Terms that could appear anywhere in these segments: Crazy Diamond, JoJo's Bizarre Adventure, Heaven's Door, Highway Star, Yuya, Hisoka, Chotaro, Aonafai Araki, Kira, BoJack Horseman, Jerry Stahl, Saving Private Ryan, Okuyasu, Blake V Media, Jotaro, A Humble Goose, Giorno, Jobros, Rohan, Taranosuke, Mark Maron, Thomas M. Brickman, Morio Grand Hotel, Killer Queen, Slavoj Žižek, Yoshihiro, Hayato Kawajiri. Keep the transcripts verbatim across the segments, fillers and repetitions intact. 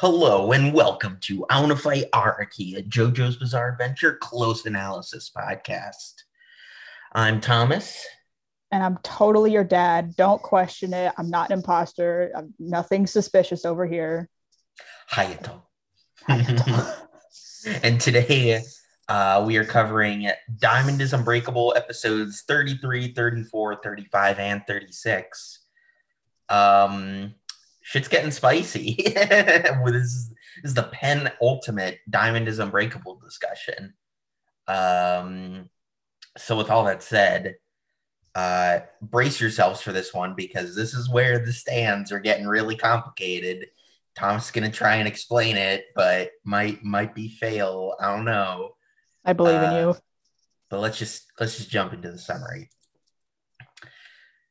Hello and welcome to Aonafai Araki, a JoJo's Bizarre Adventure Close Analysis podcast. I'm Thomas. And I'm totally your dad. Don't question it. I'm not an imposter. I'm nothing suspicious over here. Hayato. Hayato. And today uh, we are covering Diamond is Unbreakable episodes thirty-three, thirty-four, thirty-five, and thirty-six. Um... Shit's getting spicy. this, is, this is the penultimate Diamond is Unbreakable discussion. Um, so with all that said, uh, brace yourselves for this one because this is where the stands are getting really complicated. Tom's going to try and explain it, but might might be fail. I don't know. I believe uh, in you. But let's just let's just jump into the summary.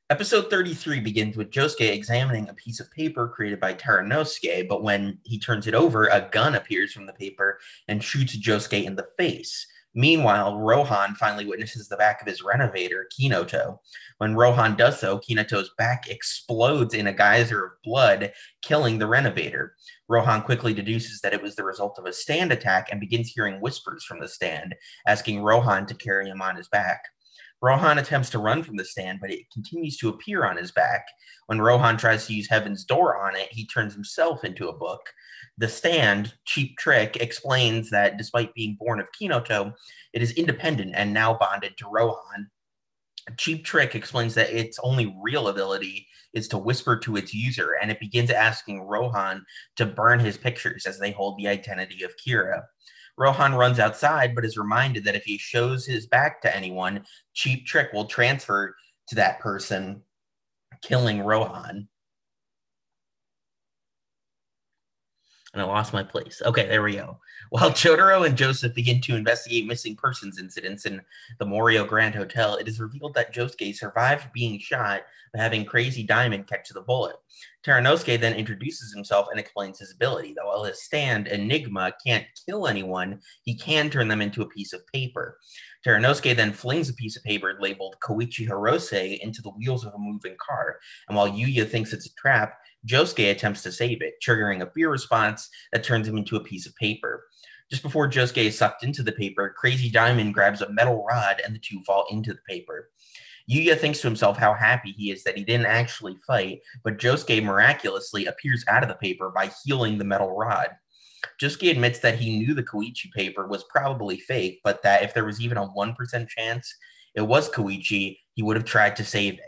Episode thirty-three begins with Josuke examining a piece of paper created by Taranosuke, but when he turns it over, a gun appears from the paper and shoots Josuke in the face. Meanwhile, Rohan finally witnesses the back of his renovator, Kinoto. When Rohan does so, Kinoto's back explodes in a geyser of blood, killing the renovator. Rohan quickly deduces that it was the result of a stand attack and begins hearing whispers from the stand, asking Rohan to carry him on his back. Rohan attempts to run from the stand, but it continues to appear on his back. When Rohan tries to use Heaven's Door on it, he turns himself into a book. The stand, Cheap Trick, explains that despite being born of Kinoto, it is independent and now bonded to Rohan. Cheap Trick explains that its only real ability is to whisper to its user, and it begins asking Rohan to burn his pictures as they hold the identity of Kira. Rohan runs outside, but is reminded that if he shows his back to anyone, Cheap Trick will transfer to that person, killing Rohan. And I lost my place. Okay, there we go. While Chotaro and Joseph begin to investigate missing persons incidents in the Morio Grand Hotel, it is revealed that Josuke survived being shot by having Crazy Diamond catch the bullet. Taranosuke then introduces himself and explains his ability, that while his stand, Enigma, can't kill anyone, he can turn them into a piece of paper. Taranosuke then flings a piece of paper labeled Koichi Hirose into the wheels of a moving car, and while Yuya thinks it's a trap, Josuke attempts to save it, triggering a fear response that turns him into a piece of paper. Just before Josuke is sucked into the paper, Crazy Diamond grabs a metal rod and the two fall into the paper. Yuya thinks to himself how happy he is that he didn't actually fight, but Josuke miraculously appears out of the paper by healing the metal rod. Josuke admits that he knew the Koichi paper was probably fake, but that if there was even a one percent chance it was Koichi, he would have tried to save it.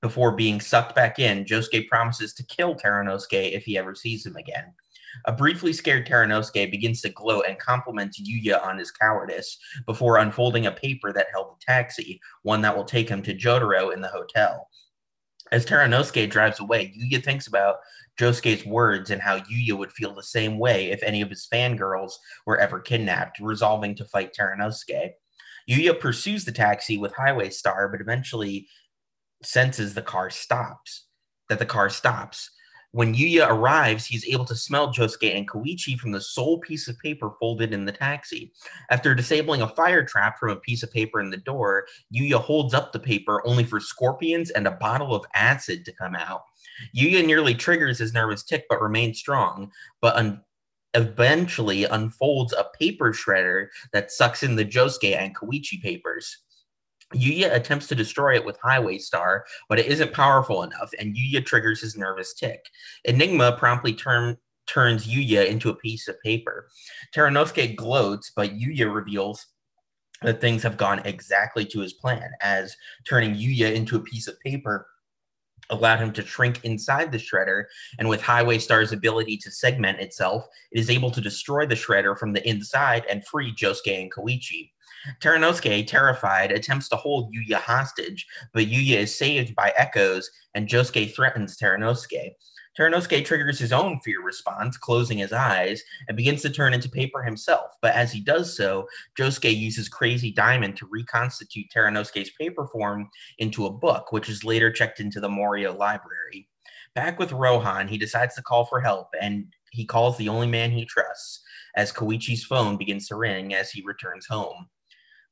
Before being sucked back in, Josuke promises to kill Taranosuke if he ever sees him again. A briefly scared Taranosuke begins to gloat and compliments Yuya on his cowardice before unfolding a paper that held a taxi, one that will take him to Jotaro in the hotel. As Taranosuke drives away, Yuya thinks about Josuke's words and how Yuya would feel the same way if any of his fangirls were ever kidnapped, resolving to fight Taranosuke. Yuya pursues the taxi with Highway Star, but eventually senses the car stops, that the car stops. When Yuya arrives, he's able to smell Josuke and Koichi from the sole piece of paper folded in the taxi. After disabling a fire trap from a piece of paper in the door, Yuya holds up the paper only for scorpions and a bottle of acid to come out. Yuya nearly triggers his nervous tick but remains strong, but un- eventually unfolds a paper shredder that sucks in the Josuke and Koichi papers. Yuya attempts to destroy it with Highway Star, but it isn't powerful enough, and Yuya triggers his nervous tick. Enigma promptly turn, turns Yuya into a piece of paper. Taranosuke gloats, but Yuya reveals that things have gone exactly to his plan, as turning Yuya into a piece of paper allowed him to shrink inside the shredder, and with Highway Star's ability to segment itself, it is able to destroy the shredder from the inside and free Josuke and Koichi. Taranosuke, terrified, attempts to hold Yuya hostage, but Yuya is saved by echoes, and Josuke threatens Taranosuke. Taranosuke triggers his own fear response, closing his eyes, and begins to turn into paper himself, but as he does so, Josuke uses Crazy Diamond to reconstitute Taranosuke's paper form into a book, which is later checked into the Morioh library. Back with Rohan, he decides to call for help, and he calls the only man he trusts, as Koichi's phone begins to ring as he returns home.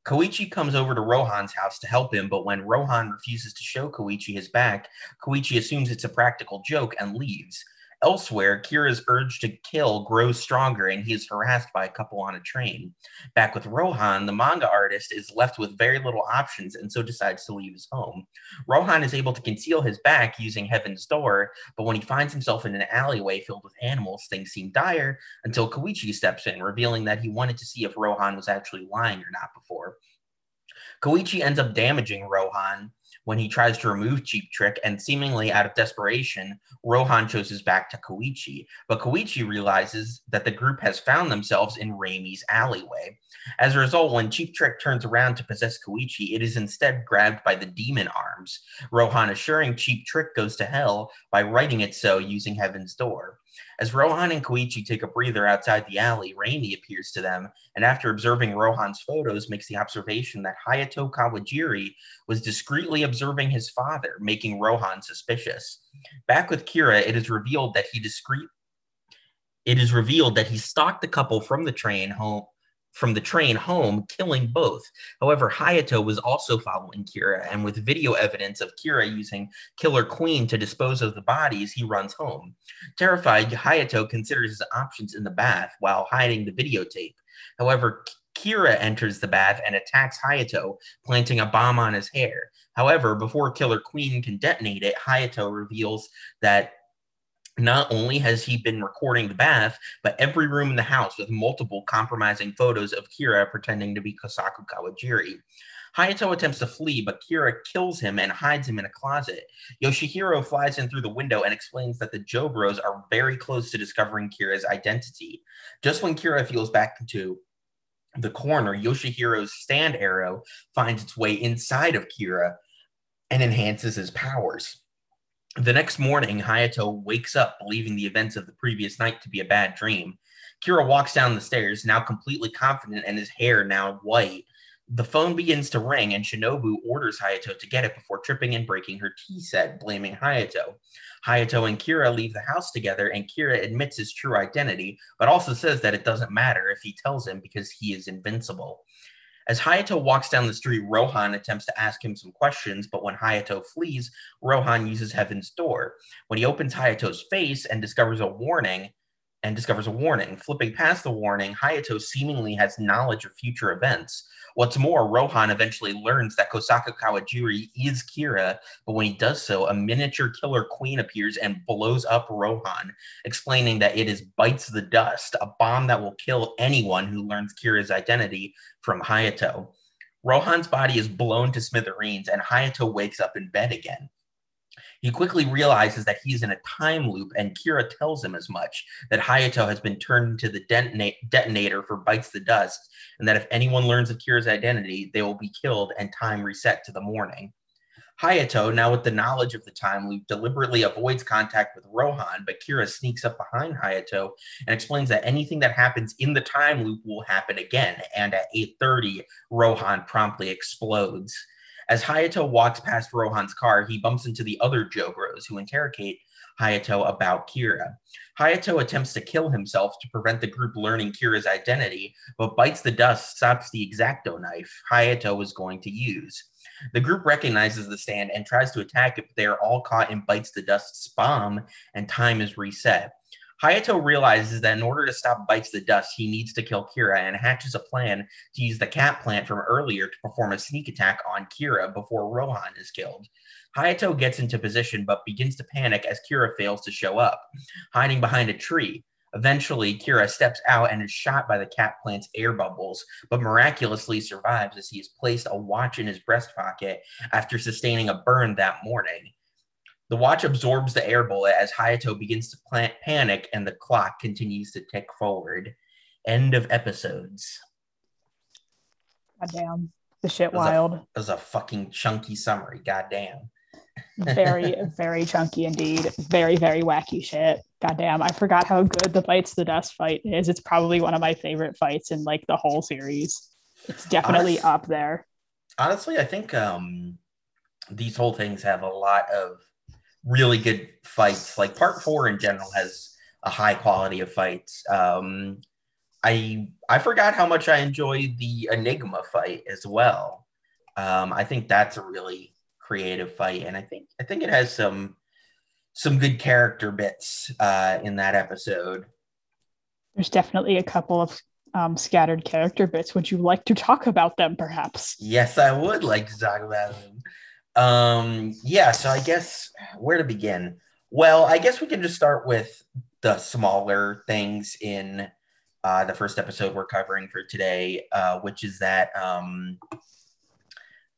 Koichi comes over to Rohan's house to help him, but when Rohan refuses to show Koichi his back, Koichi assumes it's a practical joke and leaves. Elsewhere, Kira's urge to kill grows stronger and he is harassed by a couple on a train. Back with Rohan, the manga artist is left with very little options and so decides to leave his home. Rohan is able to conceal his back using Heaven's Door, but when he finds himself in an alleyway filled with animals, things seem dire until Koichi steps in, revealing that he wanted to see if Rohan was actually lying or not before. Koichi ends up damaging Rohan when he tries to remove Cheap Trick, and seemingly out of desperation, Rohan shows his back to Koichi, but Koichi realizes that the group has found themselves in Raimi's alleyway. As a result, when Cheap Trick turns around to possess Koichi, it is instead grabbed by the demon arms, Rohan assuring Cheap Trick goes to hell by writing it so using Heaven's Door. As Rohan and Koichi take a breather outside the alley, Raimi appears to them, and after observing Rohan's photos, makes the observation that Hayato Kawajiri was discreetly observing his father, making Rohan suspicious. Back with Kira, it is revealed that he discreet. It is revealed that he stalked the couple from the train home. from the train home, killing both. However, Hayato was also following Kira, and with video evidence of Kira using Killer Queen to dispose of the bodies, he runs home. Terrified, Hayato considers his options in the bath while hiding the videotape. However, Kira enters the bath and attacks Hayato, planting a bomb on his hair. However, before Killer Queen can detonate it, Hayato reveals that not only has he been recording the bath, but every room in the house with multiple compromising photos of Kira pretending to be Kosaku Kawajiri. Hayato attempts to flee, but Kira kills him and hides him in a closet. Yoshihiro flies in through the window and explains that the Jobros are very close to discovering Kira's identity. Just when Kira feels back into the corner, Yoshihiro's stand arrow finds its way inside of Kira and enhances his powers. The next morning, Hayato wakes up believing the events of the previous night to be a bad dream. Kira walks down the stairs, now completely confident and his hair now white. The phone begins to ring and Shinobu orders Hayato to get it before tripping and breaking her tea set, blaming Hayato. Hayato and Kira leave the house together and Kira admits his true identity, but also says that it doesn't matter if he tells him because he is invincible. As Hayato walks down the street, Rohan attempts to ask him some questions, but when Hayato flees, Rohan uses Heaven's Door. When he opens Hayato's face and discovers a warning, and discovers a warning, flipping past the warning, Hayato seemingly has knowledge of future events. What's more, Rohan eventually learns that Kosaku Kawajiri is Kira, but when he does so, a miniature Killer Queen appears and blows up Rohan, explaining that it is Bites the Dust, a bomb that will kill anyone who learns Kira's identity from Hayato. Rohan's body is blown to smithereens, and Hayato wakes up in bed again. He quickly realizes that he's in a time loop, and Kira tells him as much, that Hayato has been turned into the detonate, detonator for Bites the Dust, and that if anyone learns of Kira's identity, they will be killed and time reset to the morning. Hayato, now with the knowledge of the time loop, deliberately avoids contact with Rohan, but Kira sneaks up behind Hayato and explains that anything that happens in the time loop will happen again, and at eight thirty, Rohan promptly explodes. As Hayato walks past Rohan's car, he bumps into the other Jobros who interrogate Hayato about Kira. Hayato attempts to kill himself to prevent the group learning Kira's identity, but Bites the Dust stops the X-Acto knife Hayato was going to use. The group recognizes the stand and tries to attack it, but they are all caught in Bites the Dust's bomb, and time is reset. Hayato realizes that in order to stop Bites the Dust, he needs to kill Kira and hatches a plan to use the cat plant from earlier to perform a sneak attack on Kira before Rohan is killed. Hayato gets into position but begins to panic as Kira fails to show up, hiding behind a tree. Eventually, Kira steps out and is shot by the cat plant's air bubbles, but miraculously survives as he is placed a watch in his breast pocket after sustaining a burn that morning. The watch absorbs the air bullet as Hayato begins to plant panic and the clock continues to tick forward. End of episodes. Goddamn. The shit that wild. A, that was a fucking chunky summary. Goddamn. Very, very chunky indeed. Very, very wacky shit. Goddamn. I forgot how good the Bites the Dust fight is. It's probably one of my favorite fights in like the whole series. It's definitely Honest- up there. Honestly, I think um, these whole things have a lot of really good fights. Like part four in general has a high quality of fights. Um, I I forgot how much I enjoyed the Enigma fight as well. Um, I think that's a really creative fight, and I think I think it has some some good character bits uh, in that episode. There's definitely a couple of um, scattered character bits. Would you like to talk about them, perhaps? Yes, I would like to talk about them. Um, yeah, so I guess where to begin? Well, I guess we can just start with the smaller things in uh, the first episode we're covering for today, uh, which is that um,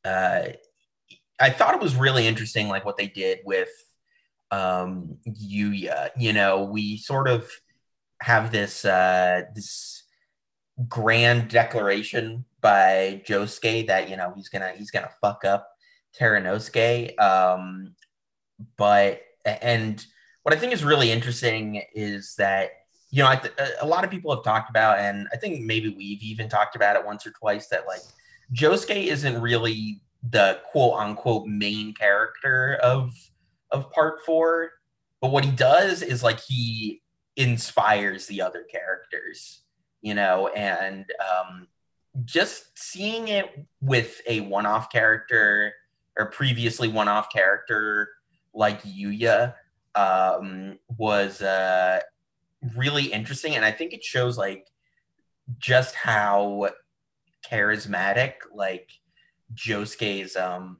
uh, I thought it was really interesting, like what they did with um, Yuya. You know, we sort of have this uh, this grand declaration by Josuke that, you know, he's gonna he's gonna fuck up Taranosuke. Um, but and what I think is really interesting is that, you know, I th- a lot of people have talked about, and I think maybe we've even talked about it once or twice, that like Josuke isn't really the quote unquote main character of of part four, but what he does is like he inspires the other characters, you know, and um, just seeing it with a one-off character or previously one-off character like Yuya um, was uh, really interesting. And I think it shows like just how charismatic like Josuke's um,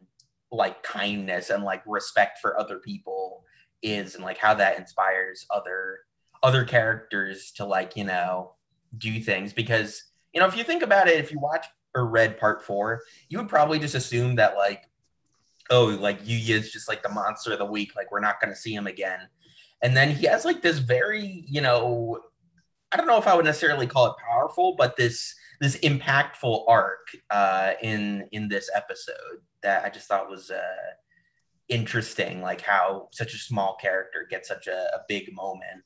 like kindness and like respect for other people is, and like how that inspires other other characters to like, you know, do things. Because, you know, if you think about it, if you watch or read part four, you would probably just assume that like, oh, like Yuya's just like the monster of the week, like we're not going to see him again. And then he has like this very, you know, I don't know if I would necessarily call it powerful, but this this impactful arc uh, in in this episode that I just thought was uh, interesting, like how such a small character gets such a, a big moment.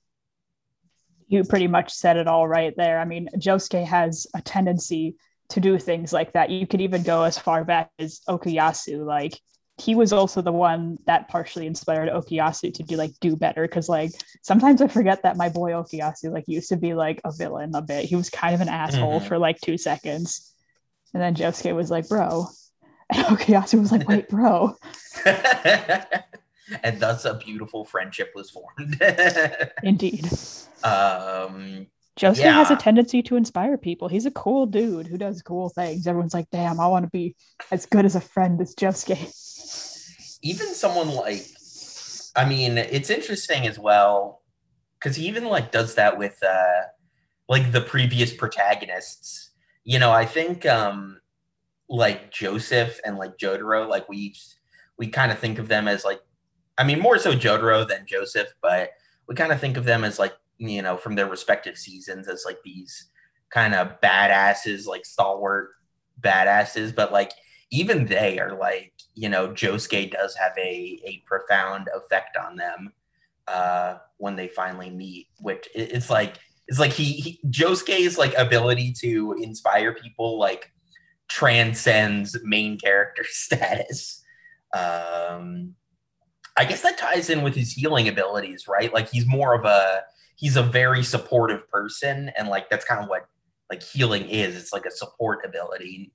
You pretty much said it all right there. I mean, Josuke has a tendency to do things like that. You could even go as far back as Okuyasu. Like, he was also the one that partially inspired Okuyasu to do like do better. Cause like, sometimes I forget that my boy Okuyasu like used to be like a villain a bit. He was kind of an asshole mm-hmm. for like two seconds. And then Josuke was like, bro. And Okuyasu was like, wait, bro. And thus a beautiful friendship was formed. Indeed. Um, Josuke yeah. has a tendency to inspire people. He's a cool dude who does cool things. Everyone's like, damn, I want to be as good as a friend as Josuke. Even someone like, I mean, it's interesting as well, because he even like does that with uh, like the previous protagonists. You know, I think um, like Joseph and like Jotaro, like we, we kind of think of them as like, I mean, more so Jotaro than Joseph, but we kind of think of them as like, you know, from their respective seasons as like these kind of badasses, like stalwart badasses. But like, even they are like, you know, Josuke does have a, a profound effect on them uh, when they finally meet, which it's like, it's like he, he Josuke's like ability to inspire people like transcends main character status. Um, I guess that ties in with his healing abilities, right? Like he's more of a, he's a very supportive person, and like that's kind of what like healing is. It's like a support ability,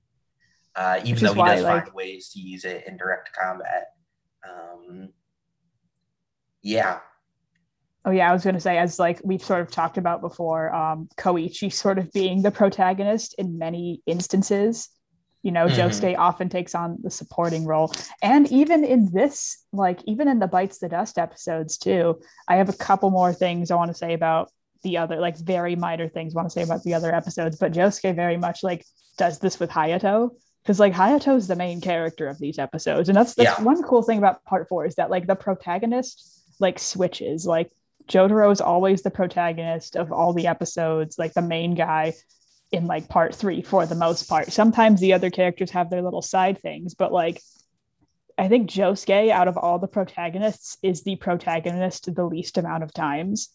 uh, even though he why, does like, find ways to use it in direct combat. Um, yeah. Oh yeah, I was going to say, as like we've sort of talked about before, um, Koichi sort of being the protagonist in many instances. You know, mm-hmm. Josuke often takes on the supporting role. And even in this, like, even in the Bites the Dust episodes, too, I have a couple more things I want to say about the other, like, very minor things I want to say about the other episodes. But Josuke very much, like, does this with Hayato. Because, like, Hayato is the main character of these episodes. And that's, that's yeah. one cool thing about part four is that, like, the protagonist, like, switches. Like, Jotaro is always the protagonist of all the episodes, like, the main guy in like part three for the most part. Sometimes the other characters have their little side things, but like I think Josuke out of all the protagonists is the protagonist the least amount of times.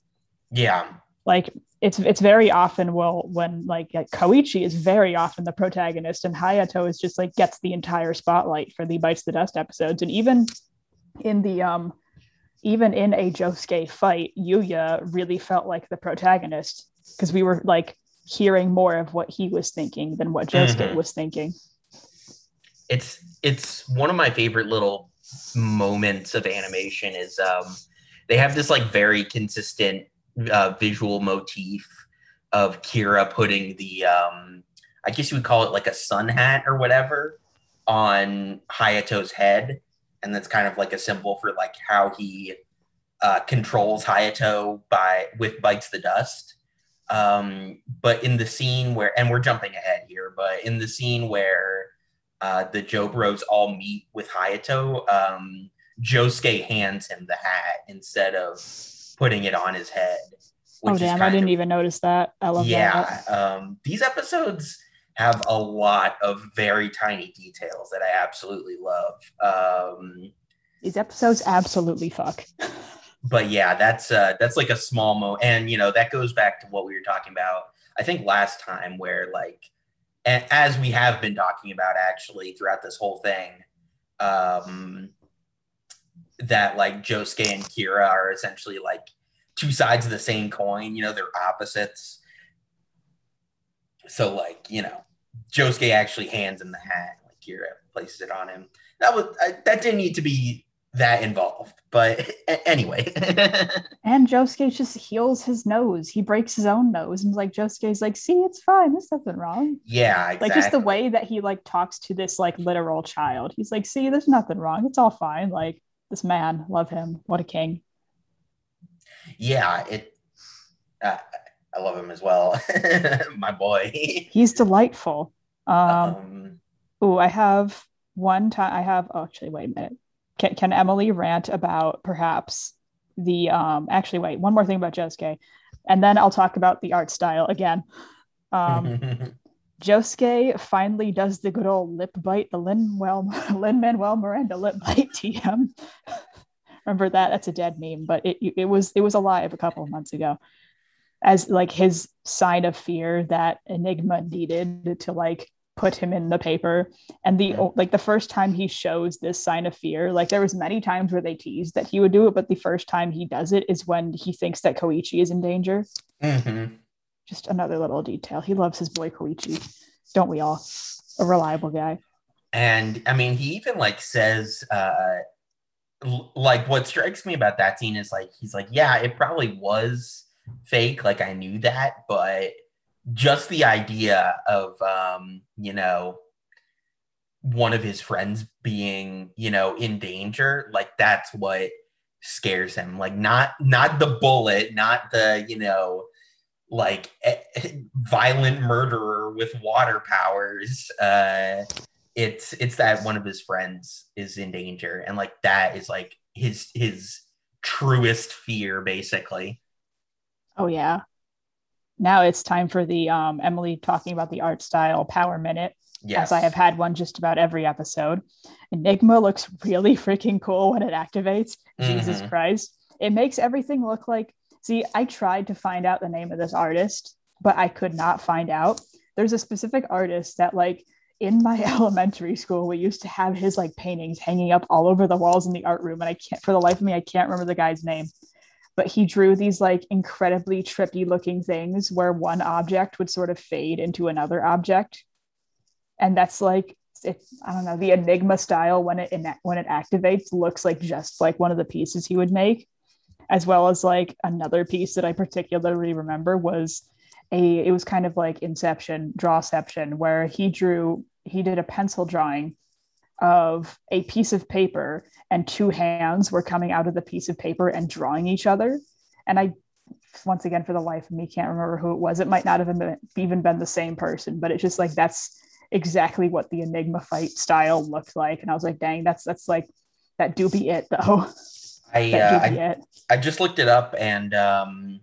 Yeah. Like it's it's very often well when like Koichi is very often the protagonist and Hayato is just like gets the entire spotlight for the Bites the Dust episodes. And even in the um even in a Josuke fight, Yuya really felt like the protagonist because we were like hearing more of what he was thinking than what Josuke mm-hmm. was thinking. It's it's one of my favorite little moments of animation is um They have this like very consistent uh, visual motif of Kira putting the, um, I guess you would call it like a sun hat or whatever, on Hayato's head. And that's kind of like a symbol for like how he uh, controls Hayato by with Bites the Dust. Um, but in the scene where, and we're jumping ahead here, but in the scene where uh, the Jobros all meet with Hayato, um, Josuke hands him the hat instead of putting it on his head. Which oh damn! I didn't of, even notice that. I love yeah, that. Yeah, um, these episodes have a lot of very tiny details that I absolutely love. Um, these episodes absolutely fuck. But yeah, that's uh, that's like a small mo, and you know that goes back to what we were talking about. I think last time where like, and as we have been talking about actually throughout this whole thing, um, that like Josuke and Kira are essentially like two sides of the same coin, you know, they're opposites. So like, you know, Josuke actually hands him the hat, like Kira places it on him. That was, I, that didn't need to be that involved, but a- anyway. And Josuke just heals his nose. He breaks his own nose and like Josuke's like, see, it's fine. There's nothing wrong. Yeah, exactly. Like just the way that he like talks to this like literal child. He's like, see, there's nothing wrong. It's all fine. Like this man, love him. What a king. Yeah, it. Uh, I love him as well, my boy. He's delightful. Um, um, oh, I have one time. I have. Oh, actually, wait a minute. Can Can Emily rant about perhaps the? Um, actually, wait. One more thing about Josuke, and then I'll talk about the art style again. Um, Josuke finally does the good old lip bite, the Lin-Manuel Lin-Manuel Miranda lip bite T M. Remember that? That's a dead meme, but it it was it was alive a couple of months ago, as like his sign of fear that Enigma needed to like put him in the paper. And the like the first time he shows this sign of fear, like there was many times where they teased that he would do it, but the first time he does it is when he thinks that Koichi is in danger. Mm-hmm. Just another little detail. He loves his boy Koichi, don't we all? A reliable guy. And I mean, he even like says. Uh... Like what strikes me about that scene is like he's like, yeah, it probably was fake, like I knew that, but just the idea of um you know one of his friends being you know in danger, like that's what scares him, like not not the bullet, not the you know like violent murderer with water powers. uh It's it's that one of his friends is in danger, and like that is like his his truest fear, basically. Oh yeah. Now it's time for the um, Emily talking about the art style power minute. Yes, as I have had one just about every episode. Enigma looks really freaking cool when it activates. Mm-hmm. Jesus Christ! It makes everything look like. See, I tried to find out the name of this artist, but I could not find out. There's a specific artist that like. In my elementary school, we used to have his like paintings hanging up all over the walls in the art room. And I can't, for the life of me, I can't remember the guy's name, but he drew these like incredibly trippy looking things where one object would sort of fade into another object. And that's like, it's, I don't know, the Enigma style when it, in, when it activates looks like just like one of the pieces he would make, as well as like another piece that I particularly remember was a, it was kind of like Inception, Drawception, where he drew, he did a pencil drawing of a piece of paper and two hands were coming out of the piece of paper and drawing each other. And I, once again, for the life of me, can't remember who it was. It might not have been, even been the same person, but it's just like, that's exactly what the Enigma fight style looked like. And I was like, dang, that's, that's like, that do be it though. I, uh, I, it. I just looked it up and um,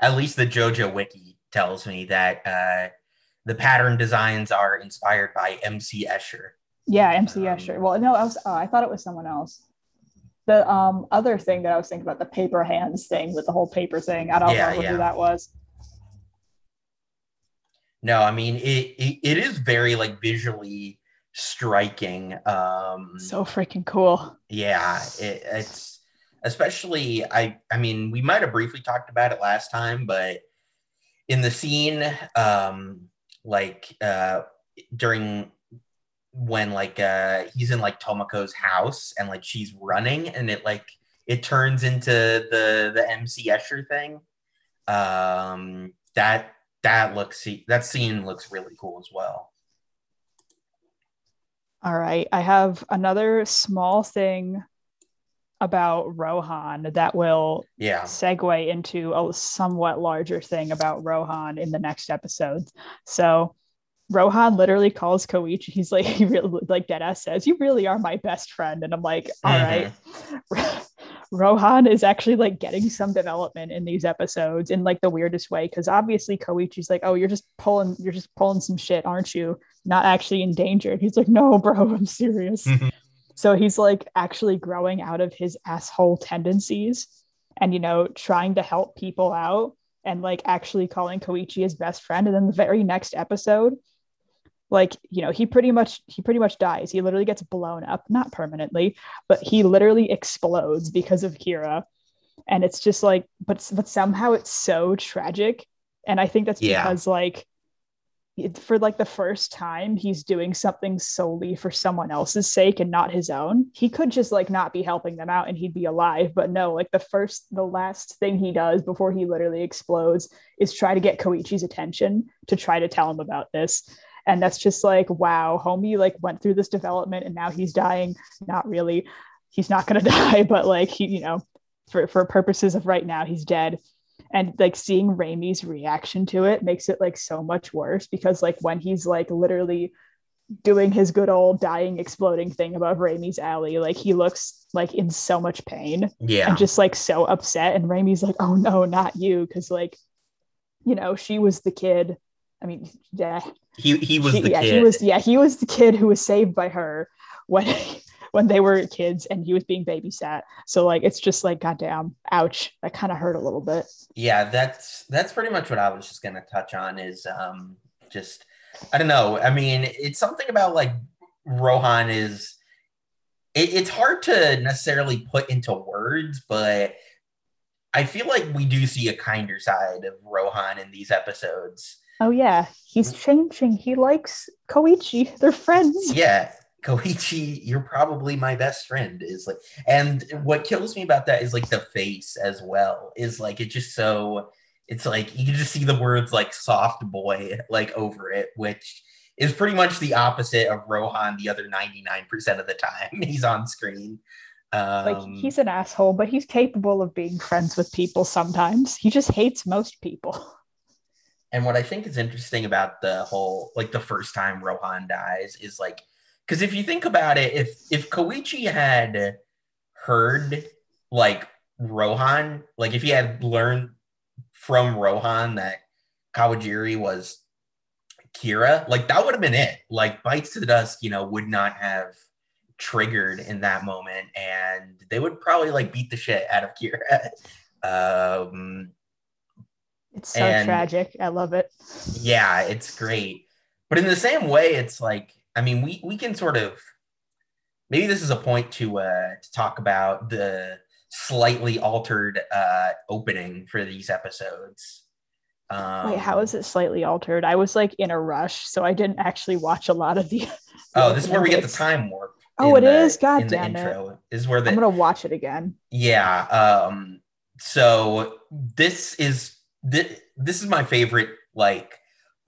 at least the JoJo Wiki tells me that uh, the pattern designs are inspired by M C. Escher. Yeah, M C. Um, Escher. Well, no, I was. Oh, I thought it was someone else. The um, other thing that I was thinking about, the paper hands thing with the whole paper thing. I don't yeah, know yeah. who that was. No, I mean, it, it, it is very, like, visually striking. Um, so freaking cool. Yeah, it, it's especially, I, I mean, we might have briefly talked about it last time, but in the scene, um, like uh, during when like uh, he's in like Tomoko's house and like she's running and it like it turns into the the M C. Escher thing. Um, that that looks that scene looks really cool as well. All right, I have another small thing about Rohan that will yeah. segue into a somewhat larger thing about Rohan in the next episode. So Rohan literally calls Koichi. He's like, he really, like deadass says, "You really are my best friend." And I'm like, all mm-hmm. right. Rohan is actually like getting some development in these episodes in like the weirdest way, because obviously Koichi's like, "Oh, you're just pulling, you're just pulling some shit, aren't you? Not actually in danger." And he's like, "No, bro, I'm serious." Mm-hmm. So he's like actually growing out of his asshole tendencies and, you know, trying to help people out and like actually calling Koichi his best friend. And then the very next episode, like, you know, he pretty much, he pretty much dies. He literally gets blown up, not permanently, but he literally explodes because of Kira. And it's just like, but, but somehow it's so tragic. And I think that's yeah. because like, for like the first time he's doing something solely for someone else's sake and not his own. He could just like not be helping them out and he'd be alive, but no, like the first the last thing he does before he literally explodes is try to get Koichi's attention to try to tell him about this. And that's just like, wow, homie like went through this development and now he's dying. Not really, he's not gonna die, but like he, you know, for, for purposes of right now, he's dead. And like seeing Raimi's reaction to it makes it like so much worse, because like when he's like literally doing his good old dying exploding thing above Raimi's alley, like he looks like in so much pain yeah. and just like so upset. And Raimi's like, "Oh no, not you." Cause like, you know, she was the kid. I mean, yeah, he, he was she, the yeah, kid. He was, yeah, he was the kid who was saved by her when, when they were kids and he was being babysat. So like, it's just like, goddamn, ouch. That kind of hurt a little bit. Yeah. That's, that's pretty much what I was just going to touch on is um, just, I don't know. I mean, it's something about like Rohan is, it, it's hard to necessarily put into words, but I feel like we do see a kinder side of Rohan in these episodes. Oh yeah. He's changing. He likes Koichi. They're friends. Yeah. "Koichi, you're probably my best friend" is like, and what kills me about that is like the face as well is like, it just so, it's like, you can just see the words like "soft boy" like over it, which is pretty much the opposite of Rohan the other ninety-nine percent of the time he's on screen. Um, like he's an asshole, but he's capable of being friends with people sometimes. He just hates most people. And what I think is interesting about the whole, like the first time Rohan dies is like, because if you think about it, if if Koichi had heard, like, Rohan, like, if he had learned from Rohan that Kawajiri was Kira, like, that would have been it. Like, Bites to the Dust, you know, would not have triggered in that moment, and they would probably, like, beat the shit out of Kira. um, it's so and, tragic. I love it. Yeah, it's great. But in the same way, it's like, I mean, we, we can sort of, maybe this is a point to uh, to talk about the slightly altered uh, opening for these episodes. Um, Wait, how is it slightly altered? I was like in a rush, so I didn't actually watch a lot of the. the oh, this is where we get the time warp. Oh, it the, is? God in damn the intro. It. This is where the, I'm going to watch it again. Yeah. Um, so this is, this, this is my favorite, like,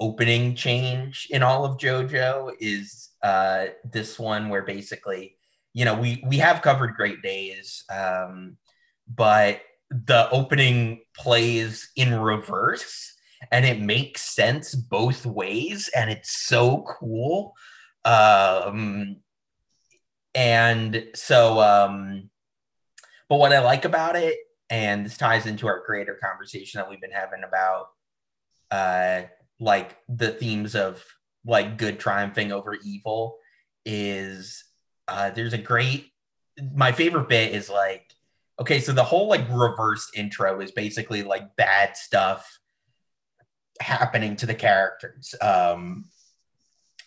opening change in all of JoJo is uh this one where basically, you know, we we have covered Great Days, um but the opening plays in reverse and it makes sense both ways and it's so cool. Um and so um but what I like about it, and this ties into our creator conversation that we've been having about uh like the themes of like good triumphing over evil, is uh there's a great, my favorite bit is like, okay, so the whole like reversed intro is basically like bad stuff happening to the characters, um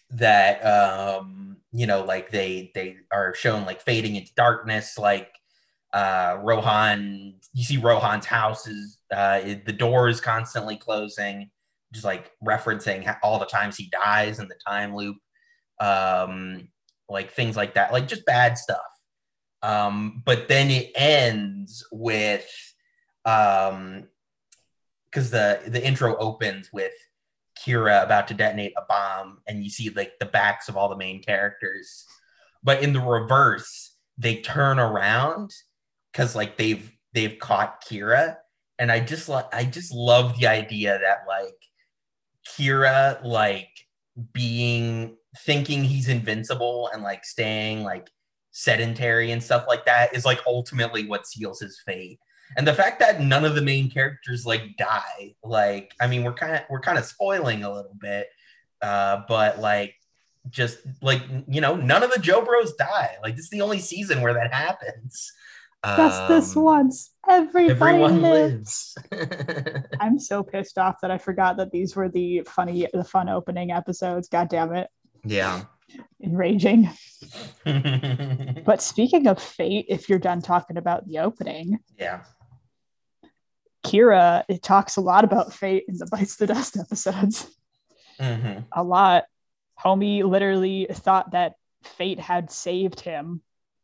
that um you know, like they they are shown like fading into darkness, like uh Rohan, you see Rohan's house is uh the door is constantly closing, just like referencing all the times he dies in the time loop, um, like things like that, like just bad stuff. Um, but then it ends with, um, because the, the intro opens with Kira about to detonate a bomb, and you see like the backs of all the main characters. But in the reverse, they turn around because like they've they've caught Kira, and I just like I just love the idea that like Kira like being thinking he's invincible and like staying like sedentary and stuff like that is like ultimately what seals his fate. And the fact that none of the main characters like die, like I mean, we're kind of we're kind of spoiling a little bit, uh, but like just like you know, none of the Jobros die. Like this is the only season where that happens. Just um, this once, everybody everyone lives. lives. I'm so pissed off that I forgot that these were the funny, the fun opening episodes. God damn it! Yeah. Enraging. But speaking of fate, if you're done talking about the opening, yeah, Kira, it talks a lot about fate in the Bites the Dust episodes. Mm-hmm. A lot. Homie literally thought that fate had saved him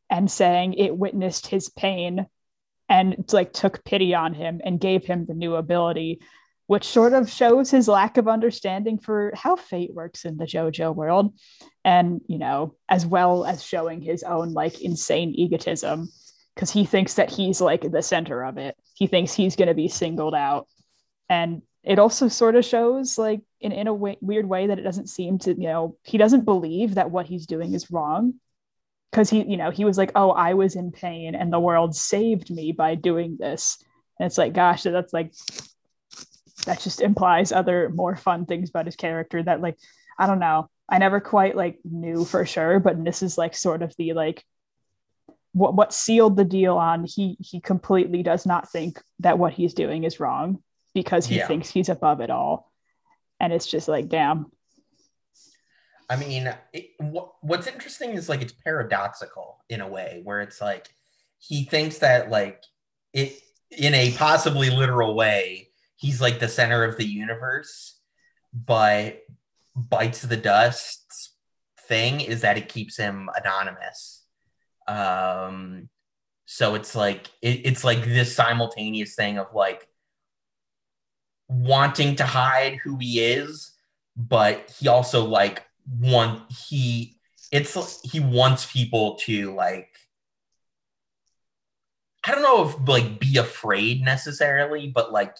and saying it witnessed his pain and like took pity on him and gave him the new ability, which sort of shows his lack of understanding for how fate works in the JoJo world. And, you know, as well as showing his own like insane egotism, because he thinks that he's like the center of it. He thinks he's going to be singled out. And it also sort of shows like in, in a way, weird way that it doesn't seem to, you know, he doesn't believe that what he's doing is wrong. Because he, you know, he was like, oh, I was in pain and the world saved me by doing this. And it's like, gosh, that's like, that just implies other more fun things about his character that like, I don't know. I never quite like knew for sure, but this is like sort of the like what what sealed the deal on he he completely does not think that what he's doing is wrong because he yeah. thinks he's above it all. And it's just like, damn. I mean, it, wh- what's interesting is like it's paradoxical in a way where it's like he thinks that like it in a possibly literal way, he's like the center of the universe, but Bites the Dust thing is that it keeps him anonymous. Um, so it's like, it, it's like this simultaneous thing of like wanting to hide who he is, but he also like want, he, it's, he wants people to like, I don't know if like be afraid necessarily, but like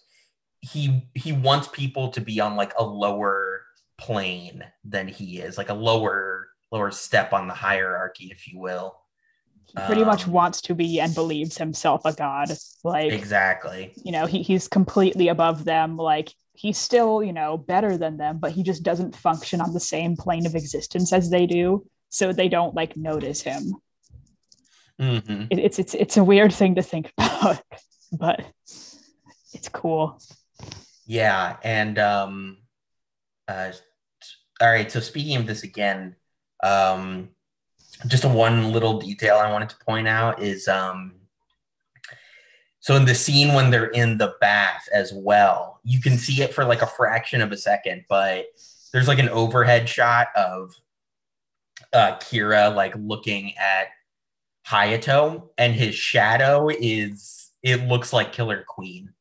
he, he wants people to be on like a lower plane than he is, like a lower lower step on the hierarchy, if you will. He pretty um, much wants to be and believes himself a god. Like exactly, you know, he he's completely above them. Like he's still, you know, better than them, but he just doesn't function on the same plane of existence as they do, so they don't like notice him. Mm-hmm. it, it's it's it's a weird thing to think about, but it's cool. Yeah, and um, uh. All right, so speaking of this again, um, just a one little detail I wanted to point out is, um, so in the scene when they're in the bath as well, you can see it for like a fraction of a second, but there's like an overhead shot of uh, Kira like looking at Hayato, and his shadow is, it looks like Killer Queen.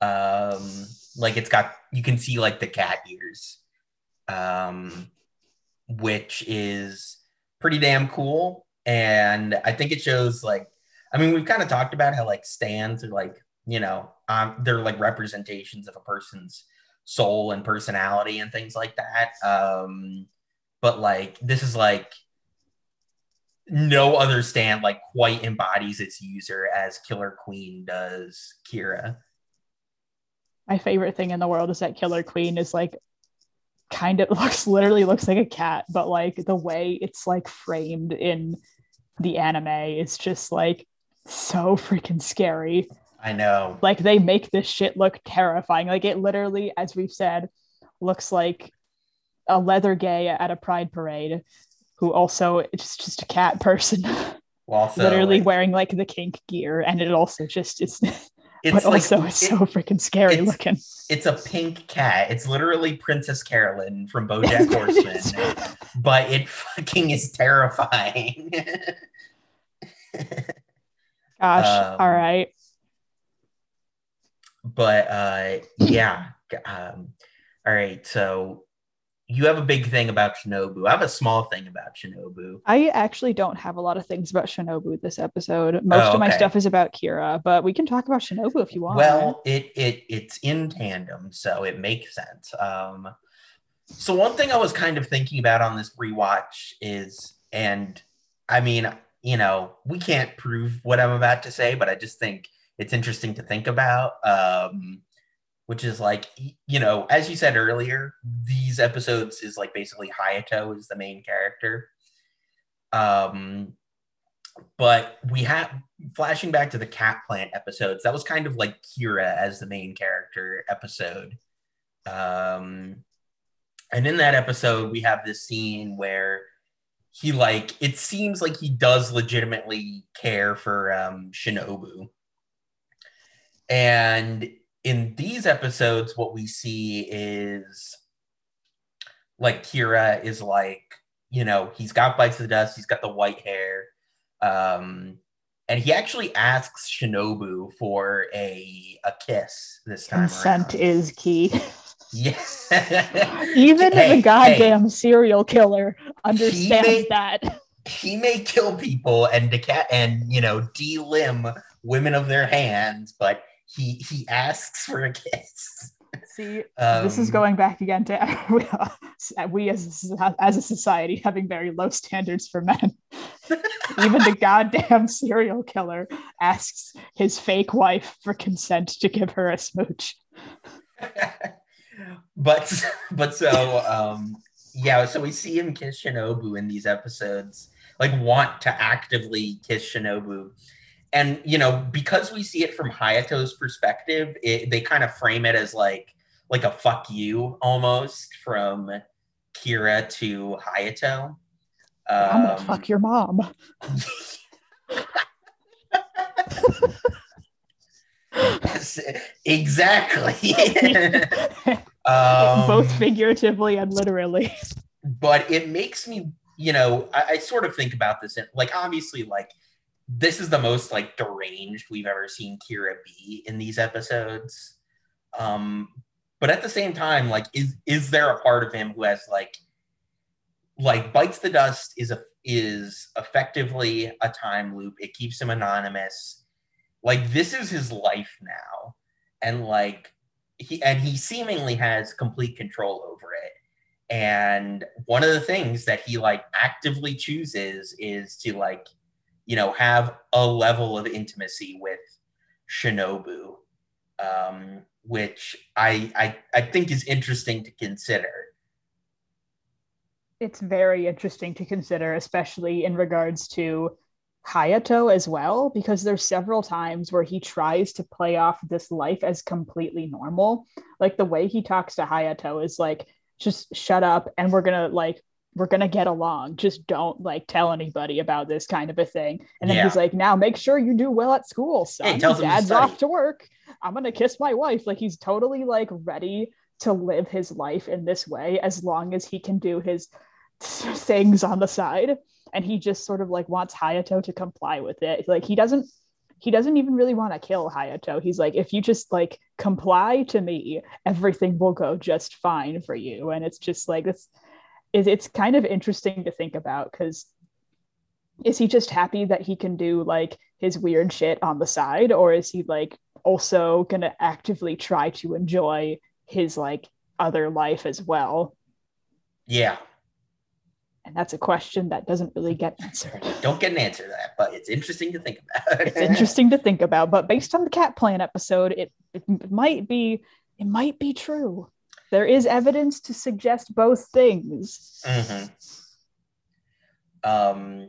Um, like it's got, you can see like the cat ears. Um, which is pretty damn cool. And I think it shows like, I mean, we've kind of talked about how like stands are like, you know, um, they're like representations of a person's soul and personality and things like that. Um, but like, this is like no other stand like quite embodies its user as Killer Queen does Kira. My favorite thing in the world is that Killer Queen is like kind of looks literally looks like a cat, but like the way it's like framed in the anime is just like so freaking scary. I know, like they make this shit look terrifying. Like it literally, as we've said, looks like a leather gay at a pride parade who also is just a cat person. Well, so, literally like, wearing like the kink gear, and it also just it's It's but like, also, it's it, so freaking scary it's, looking. It's a pink cat. It's literally Princess Carolyn from BoJack Horseman, but it fucking is terrifying. Gosh. Um, all right. But uh, yeah. Um, all right. So you have a big thing about Shinobu. I have a small thing about Shinobu. I actually don't have a lot of things about Shinobu this episode. Most oh, okay. of my stuff is about Kira, but we can talk about Shinobu if you want. Well, it it it's in tandem, so it makes sense. Um, so one thing I was kind of thinking about on this rewatch is, and I mean, you know, we can't prove what I'm about to say, but I just think it's interesting to think about. Um, Which is like, you know, as you said earlier, these episodes is like basically Hayato is the main character. Um, but we have, flashing back to the cat plant episodes, that was kind of like Kira as the main character episode. Um, and in that episode, we have this scene where he like, it seems like he does legitimately care for um, Shinobu. And in these episodes, what we see is, like, Kira is, like, you know, he's got Bites of the Dust, he's got the white hair, um, and he actually asks Shinobu for a a kiss this time Consent around. Is key. Yes. Even hey, the goddamn hey, serial killer understands he may, that. He may kill people and, deca- and you know, de-limb women of their hands, but He he asks for a kiss. See, um, this is going back again to we, uh, we as a, as a society having very low standards for men. Even the goddamn serial killer asks his fake wife for consent to give her a smooch. but but so um, yeah, so we see him kiss Shinobu in these episodes, like want to actively kiss Shinobu. And, you know, because we see it from Hayato's perspective, it, they kind of frame it as like like a fuck you almost from Kira to Hayato. Um, I'm gonna fuck your mom. Exactly. um, Both figuratively and literally. But it makes me, you know, I, I sort of think about this. And, like, obviously, like, this is the most like deranged we've ever seen Kira be in these episodes. Um, but at the same time, like, is is there a part of him who has like, like Bites the Dust is a, is effectively a time loop. It keeps him anonymous. Like, this is his life now. And like, he, and he seemingly has complete control over it. And one of the things that he like actively chooses is to like, you know, have a level of intimacy with Shinobu, um, which I, I I think is interesting to consider. It's very interesting to consider, especially in regards to Hayato as well, because there's several times where he tries to play off this life as completely normal. Like, the way he talks to Hayato is like, just shut up and we're gonna like, we're going to get along. Just don't like tell anybody about this kind of a thing. And then yeah. he's like, now make sure you do well at school. Son. Hey, Dad's off to work. I'm going to kiss my wife. Like, he's totally like ready to live his life in this way as long as he can do his things on the side. And he just sort of like wants Hayato to comply with it. Like, he doesn't, he doesn't even really want to kill Hayato. He's like, if you just like comply to me, everything will go just fine for you. And it's just like, it's, it's kind of interesting to think about, because is he just happy that he can do like his weird shit on the side, or is he like also gonna actively try to enjoy his like other life as well? Yeah. And that's a question that doesn't really get answered. Don't get an answer to that, but it's interesting to think about. It's interesting to think about, but based on the cat plan episode, it, it might be it might be true. There is evidence to suggest both things. Mm-hmm. Um,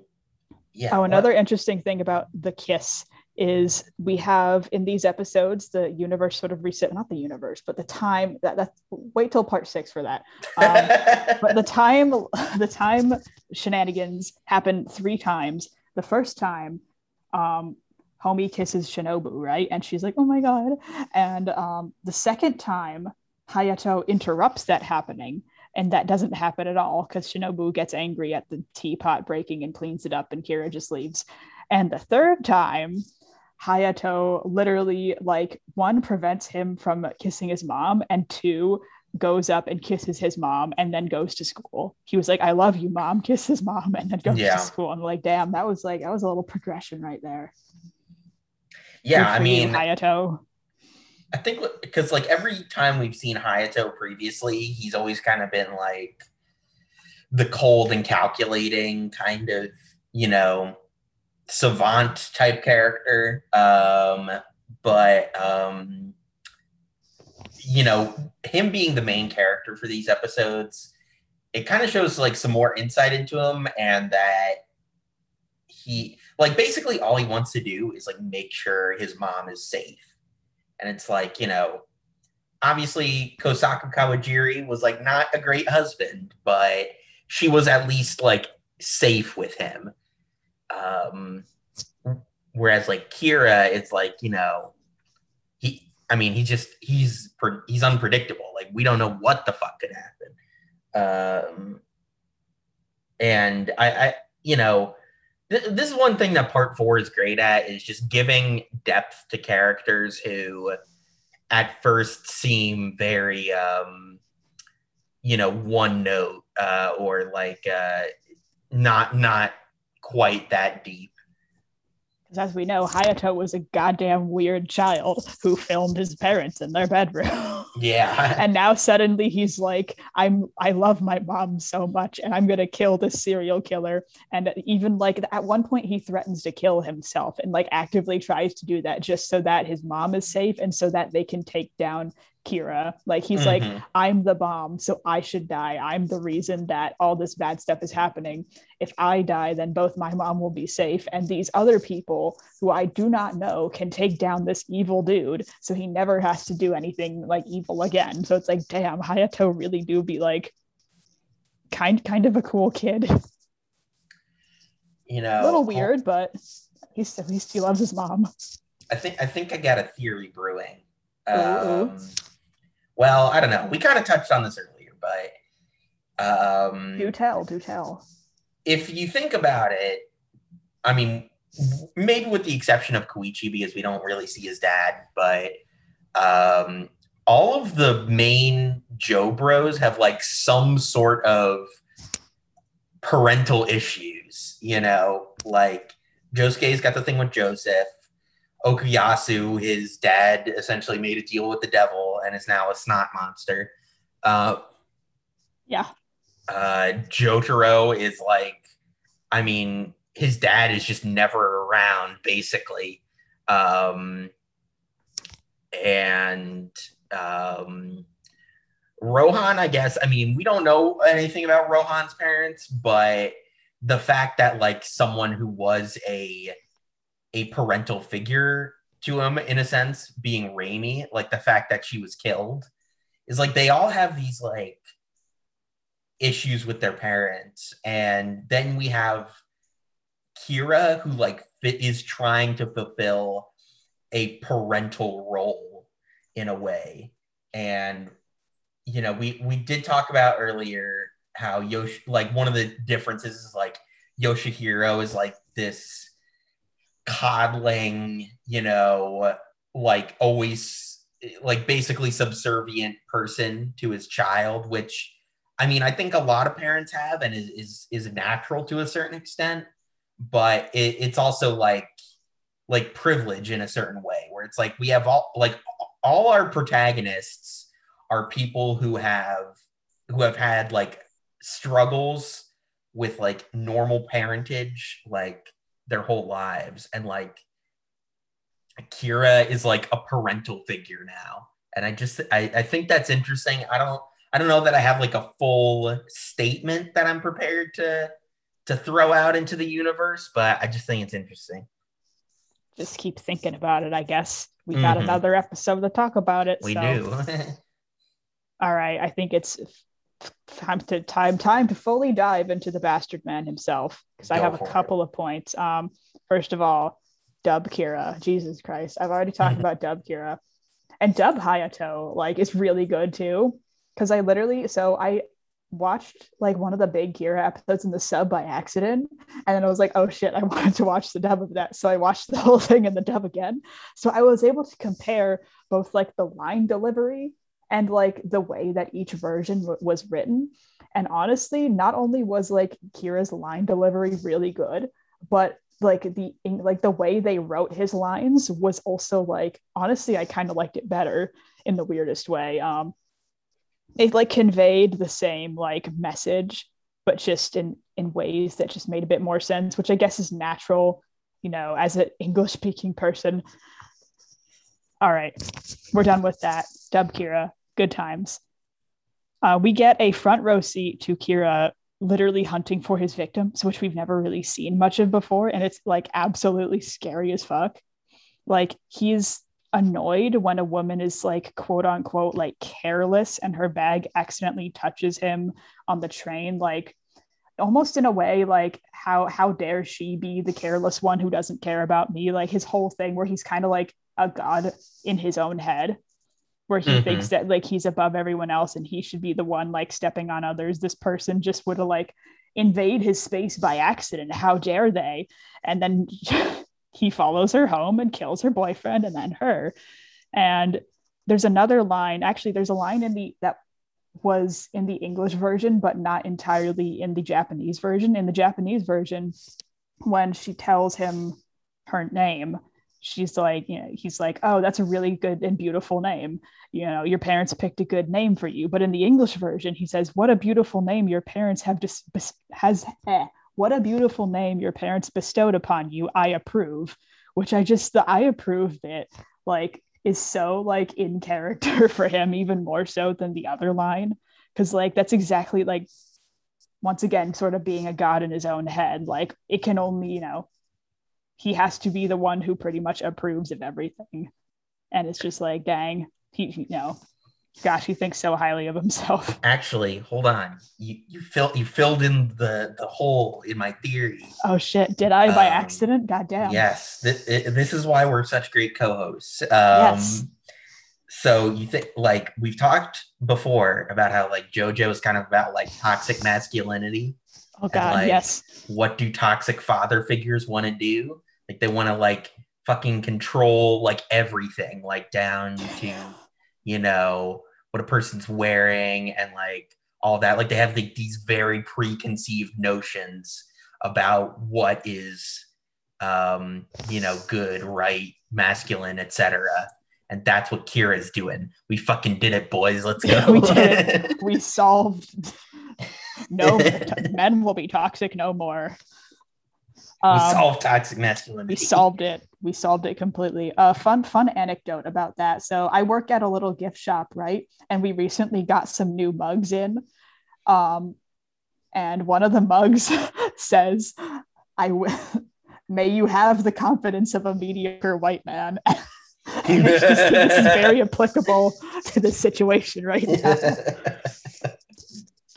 yeah. Oh, another what? interesting thing about the kiss is we have in these episodes, the universe sort of reset, not the universe, but the time that that's wait till part six for that. Um, but the time, the time shenanigans happen three times. The first time, um, Homie kisses Shinobu, right? And she's like, oh my God. And um, the second time, Hayato interrupts that happening, and that doesn't happen at all because Shinobu gets angry at the teapot breaking and cleans it up, and Kira just leaves. And the third time, Hayato literally, like, one, prevents him from kissing his mom, and two, goes up and kisses his mom and then goes to school. He was like, I love you, mom, kiss his mom, and then goes yeah. to school. I'm like, damn, that was like, that was a little progression right there. Yeah, I mean, Hayato. I think because, like, every time we've seen Hayato previously, he's always kind of been like the cold and calculating kind of, you know, savant type character. Um, but, um, you know, him being the main character for these episodes, it kind of shows like some more insight into him, and that he, like, basically all he wants to do is like make sure his mom is safe. And it's like, you know, obviously Kosaku Kawajiri was like not a great husband, but she was at least like safe with him. Um, whereas like Kira, it's like, you know, he, I mean, he just, he's, he's unpredictable. Like, we don't know what the fuck could happen. Um, and I, I you know, th- this is one thing that part four is great at, is just giving depth to characters who at first seem very, um, you know, one note, uh, or like, uh, not, not, quite that deep. Because as we know, Hayato was a goddamn weird child who filmed his parents in their bedroom. Yeah. And now suddenly he's like, I'm I love my mom so much, and I'm gonna kill this serial killer. And even like at one point he threatens to kill himself and like actively tries to do that just so that his mom is safe and so that they can take down Kira. Like, he's mm-hmm. like, I'm the bomb, so I should die. I'm the reason that all this bad stuff is happening. If I die, then both my mom will be safe, and these other people who I do not know can take down this evil dude, so he never has to do anything like evil again. So it's like, damn, Hayato really do be like kind kind of a cool kid. You know, a little weird, but he's, at least he loves his mom. I think I think I got a theory brewing. Um, Well, I don't know. We kind of touched on this earlier, but... Um, do tell, do tell. If you think about it, I mean, maybe with the exception of Koichi, because we don't really see his dad, but um, all of the main Jobros have, like, some sort of parental issues, you know? Like, Josuke's got the thing with Joseph. Okuyasu, his dad essentially made a deal with the devil and is now a snot monster. Uh, yeah. Uh, Jotaro is like, I mean, his dad is just never around, basically. Um, and um, Rohan, I guess, I mean, we don't know anything about Rohan's parents, but the fact that, like, someone who was a... a parental figure to him, in a sense, being Raimi, like the fact that she was killed, is like they all have these like issues with their parents. And then we have Kira, who like is trying to fulfill a parental role in a way. And, you know, we we did talk about earlier how Yosh like one of the differences is like Yoshihiro is like this coddling, you know, like always like basically subservient person to his child, which I mean I think a lot of parents have, and is is, is natural to a certain extent, but it, it's also like like privilege in a certain way, where it's like we have all like all our protagonists are people who have who have had like struggles with like normal parentage like their whole lives, and like Kira is like a parental figure now, and I just I, I think that's interesting. I don't I don't know that I have like a full statement that I'm prepared to to throw out into the universe, but I just think it's interesting. Just keep thinking about it, I guess. We got mm-hmm. another episode to talk about it. We so. do. All right, I think it's time to time time to fully dive into the bastard man himself, because I have a couple it. of points. Um first of all, dub Kira. Jesus Christ, I've already talked about dub Kira, and dub Hayato like is really good too, because I literally so I watched like one of the big Kira episodes in the sub by accident, and then I was like, oh shit, I wanted to watch the dub of that, so I watched the whole thing in the dub again. So I was able to compare both like the line delivery and like the way that each version w- was written. And honestly, not only was like Kira's line delivery really good, but like the like the way they wrote his lines was also like, honestly, I kind of liked it better in the weirdest way. Um, it like conveyed the same like message, but just in in ways that just made a bit more sense, which I guess is natural, you know, as an English speaking person. All right, we're done with that. Dub Kira, good times. Uh, we get a front row seat to Kira literally hunting for his victims, which we've never really seen much of before, and it's like absolutely scary as fuck. Like, he's annoyed when a woman is like quote unquote like careless and her bag accidentally touches him on the train, like almost in a way like how how dare she be the careless one who doesn't care about me, like his whole thing where he's kind of like a god in his own head, where he mm-hmm. thinks that like he's above everyone else and he should be the one like stepping on others. This person just would have like invade his space by accident, how dare they. And then he follows her home and kills her boyfriend and then her. And there's another line, actually there's a line in the that was in the English version but not entirely in the Japanese version. In the Japanese version, when she tells him her name, she's like, you know, he's like, oh, that's a really good and beautiful name. You know, your parents picked a good name for you. But in the English version, he says, what a beautiful name your parents have just dis- has. Eh, what a beautiful name your parents bestowed upon you. I approve. Which I just, the I approve bit, like, is so like in character for him, even more so than the other line. Because like, that's exactly like, once again, sort of being a god in his own head. Like, it can only, you know, he has to be the one who pretty much approves of everything. And it's just like, dang, he, you know, gosh, he thinks so highly of himself. Actually, hold on. You you filled you filled in the, the hole in my theory. Oh shit, did I by um, accident? Goddamn. Yes, this, it, this is why we're such great co-hosts. Um, yes. So you think, like, we've talked before about how like JoJo is kind of about like toxic masculinity. Oh god, like, yes. What do toxic father figures want to do? Like, they want to like fucking control like everything, like down to, you know, what a person's wearing and like all that. Like, they have like these very preconceived notions about what is, um, you know, good, right, masculine, et cetera. And that's what Kira's doing. We fucking did it, boys. Let's go. We did it. We solved. No, t- men will be toxic no more. Um, we solved toxic masculinity. We solved it. We solved it completely. A uh, fun, fun anecdote about that. So I work at a little gift shop, right? And we recently got some new mugs in. Um, and one of the mugs says, "I w- may you have the confidence of a mediocre white man." And it's just, this is very applicable to this situation right now.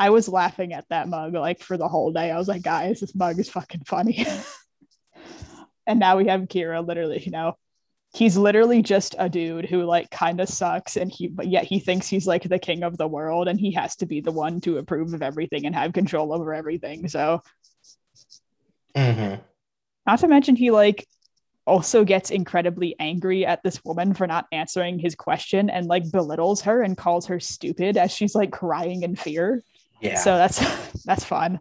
I was laughing at that mug like for the whole day. I was like, guys, this mug is fucking funny. And now we have Kira literally, you know, he's literally just a dude who like kind of sucks, and he, but yet he thinks he's like the king of the world and he has to be the one to approve of everything and have control over everything. So mm-hmm. Not to mention he like also gets incredibly angry at this woman for not answering his question and like belittles her and calls her stupid as she's like crying in fear. Yeah. So that's that's fun.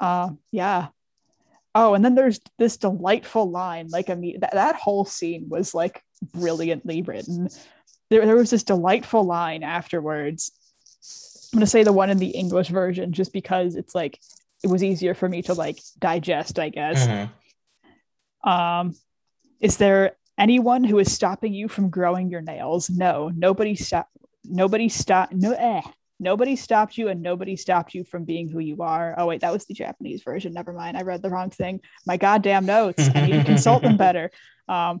Uh, yeah. Oh, and then there's this delightful line. Like, I mean, that, that whole scene was like brilliantly written. There, there was this delightful line afterwards. I'm gonna say the one in the English version just because it's like it was easier for me to like digest, I guess. Mm-hmm. Um, is there anyone who is stopping you from growing your nails? No, nobody stop. Nobody stop. No. Eh. Nobody stopped you and nobody stopped you from being who you are. Oh, wait, that was the Japanese version. Never mind. I read the wrong thing. My goddamn notes. I need to consult them better. Um,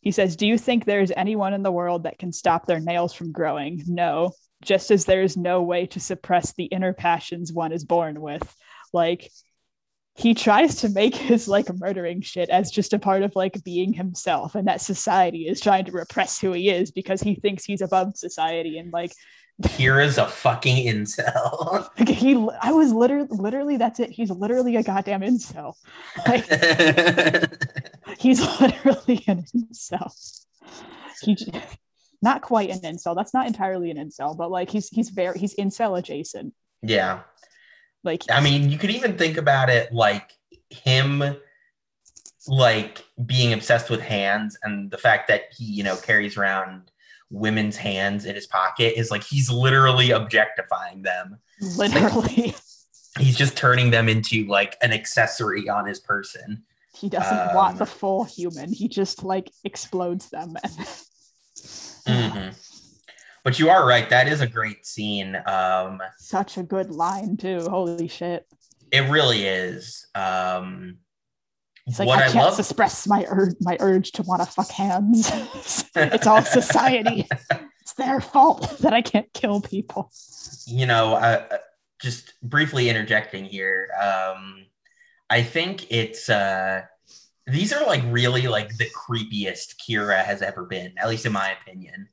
he says, do you think there's anyone in the world that can stop their nails from growing? No, just as there is no way to suppress the inner passions one is born with. Like, he tries to make his like murdering shit as just a part of like being himself, and that society is trying to repress who he is because he thinks he's above society and like Kira's a fucking incel. Like he, I was literally, literally, that's it. He's literally a goddamn incel. Like, he's literally an incel. He, not quite an incel. That's not entirely an incel, but like he's he's very he's incel adjacent. Yeah. Like I mean, you could even think about it like him, like being obsessed with hands, and the fact that he, you know, carries around women's hands in his pocket is like he's literally objectifying them. Literally, like, he's just turning them into like an accessory on his person. He doesn't um, want the full human. He just like explodes them. Mm-hmm. But you are right. That is a great scene. Um, Such a good line too. Holy shit! It really is. Um, It's like, what I, I can't love... suppress my urge, my urge to want to fuck hands. It's all society. It's their fault that I can't kill people. You know, uh, just briefly interjecting here. Um, I think it's, uh, these are like really like the creepiest Kira has ever been, at least in my opinion.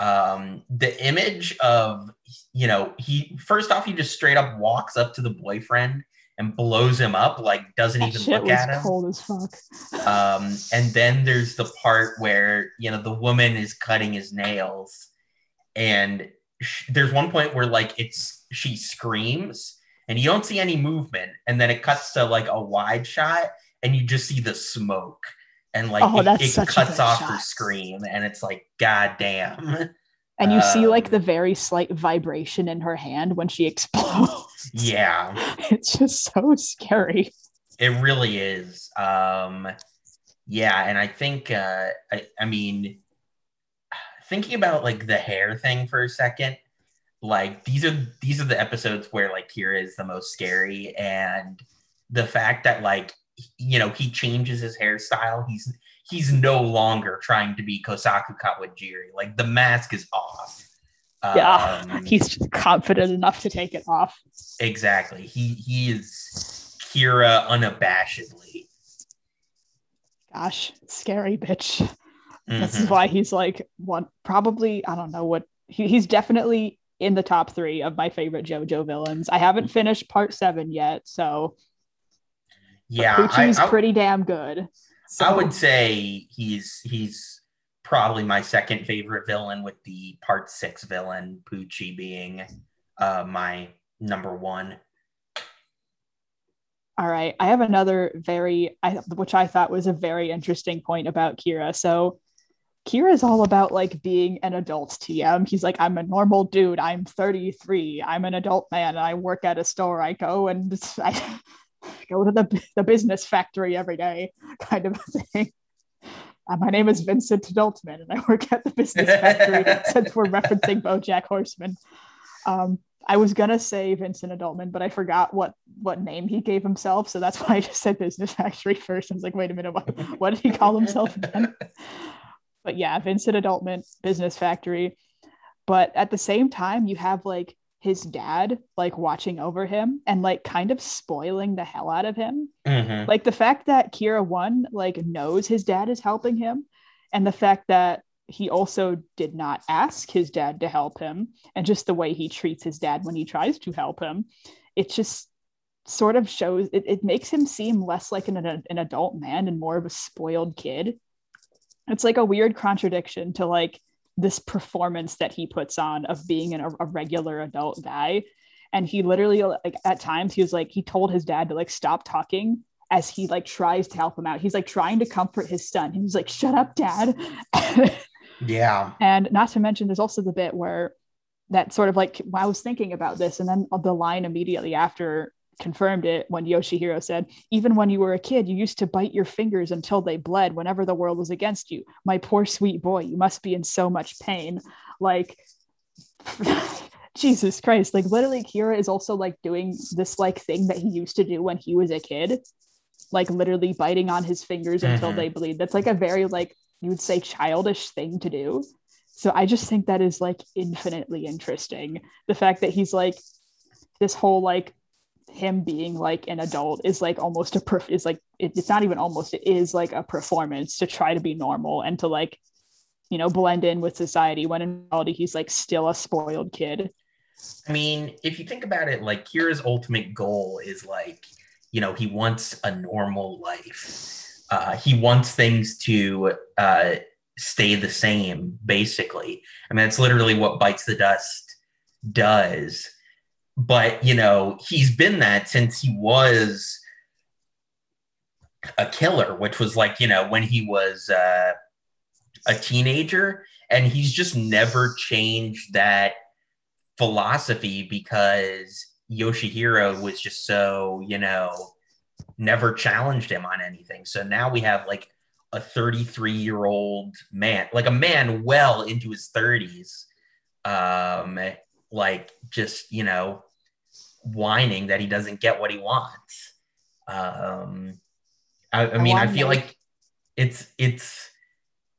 Um, the image of, you know, he, first off, he just straight up walks up to the boyfriend and blows him up, like doesn't that even shit look was at him. Cold as fuck. Um, and then there's the part where, you know, the woman is cutting his nails, and sh- there's one point where like it's she screams, and you don't see any movement, and then it cuts to like a wide shot, and you just see the smoke, and like oh, it, it cuts off shot. her scream, and it's like goddamn. And you um, see like the very slight vibration in her hand when she explodes. Yeah. It's just so scary. It really is. Um, yeah, and I think, uh, I, I mean, thinking about like the hair thing for a second, like these are these are the episodes where like Kira is the most scary, and the fact that like, you know, he changes his hairstyle. He's he's no longer trying to be Kosaku Kawajiri. Like the mask is off. Yeah, um, he's confident enough to take it off. Exactly. He he is Kira unabashedly. Gosh, scary bitch. Mm-hmm. This is why he's like one. Probably I don't know what he, he's definitely in the top three of my favorite JoJo villains. I haven't finished part seven yet, so yeah, he's pretty damn good. So. I would say he's he's. probably my second favorite villain, with the part six villain Pucci being uh, my number one. All right, I have another very, I, which I thought was a very interesting point about Kira. So Kira is all about like being an adult T M. He's like, I'm a normal dude. I'm thirty-three. I'm an adult man. I work at a store. I go and I go to the the business factory every day, kind of thing. My name is Vincent Adultman, and I work at the business factory, since we're referencing BoJack Horseman. Um, I was going to say Vincent Adultman, but I forgot what what name he gave himself, so that's why I just said business factory first. I was like, wait a minute, what, what did he call himself again? But yeah, Vincent Adultman, business factory. But at the same time, you have like his dad like watching over him and like kind of spoiling the hell out of him. Mm-hmm. Like the fact that Kira one like knows his dad is helping him, and the fact that he also did not ask his dad to help him, and just the way he treats his dad when he tries to help him, it just sort of shows it, it makes him seem less like an, an adult man and more of a spoiled kid. It's like a weird contradiction to like this performance that he puts on of being an, a regular adult guy. And he literally like at times he was like, he told his dad to like stop talking as he like tries to help him out. He's like trying to comfort his son. He's like, shut up, dad. Yeah. And not to mention, there's also the bit where that sort of like, I was thinking about this, and then the line immediately after confirmed it, when Yoshihiro said, even when you were a kid, you used to bite your fingers until they bled whenever the world was against you. My poor sweet boy, you must be in so much pain. Like, Jesus Christ. Like literally Kira is also like doing this like thing that he used to do when he was a kid, like literally biting on his fingers mm-hmm. until they bleed. That's like a very like, you would say, childish thing to do. So I just think that is like infinitely interesting. The fact that he's like this whole like him being like an adult is like almost a perf- is like it, it's not even almost it is like a performance to try to be normal and to like you know, blend in with society, when in reality he's like still a spoiled kid. I mean, if you think about it, like Kira's ultimate goal is like, you know, he wants a normal life. Uh, he wants things to uh, stay the same, basically. I mean, that's literally what Bites the Dust does. But, you know, he's been that since he was a killer, which was like, you know, when he was uh, a teenager. And he's just never changed that philosophy because Yoshihiro was just so, you know, never challenged him on anything. So now we have like a thirty-three year old man, like a man well into his thirties, um, like just, you know, whining that he doesn't get what he wants. Um, I, I mean, I, I feel like it's, it's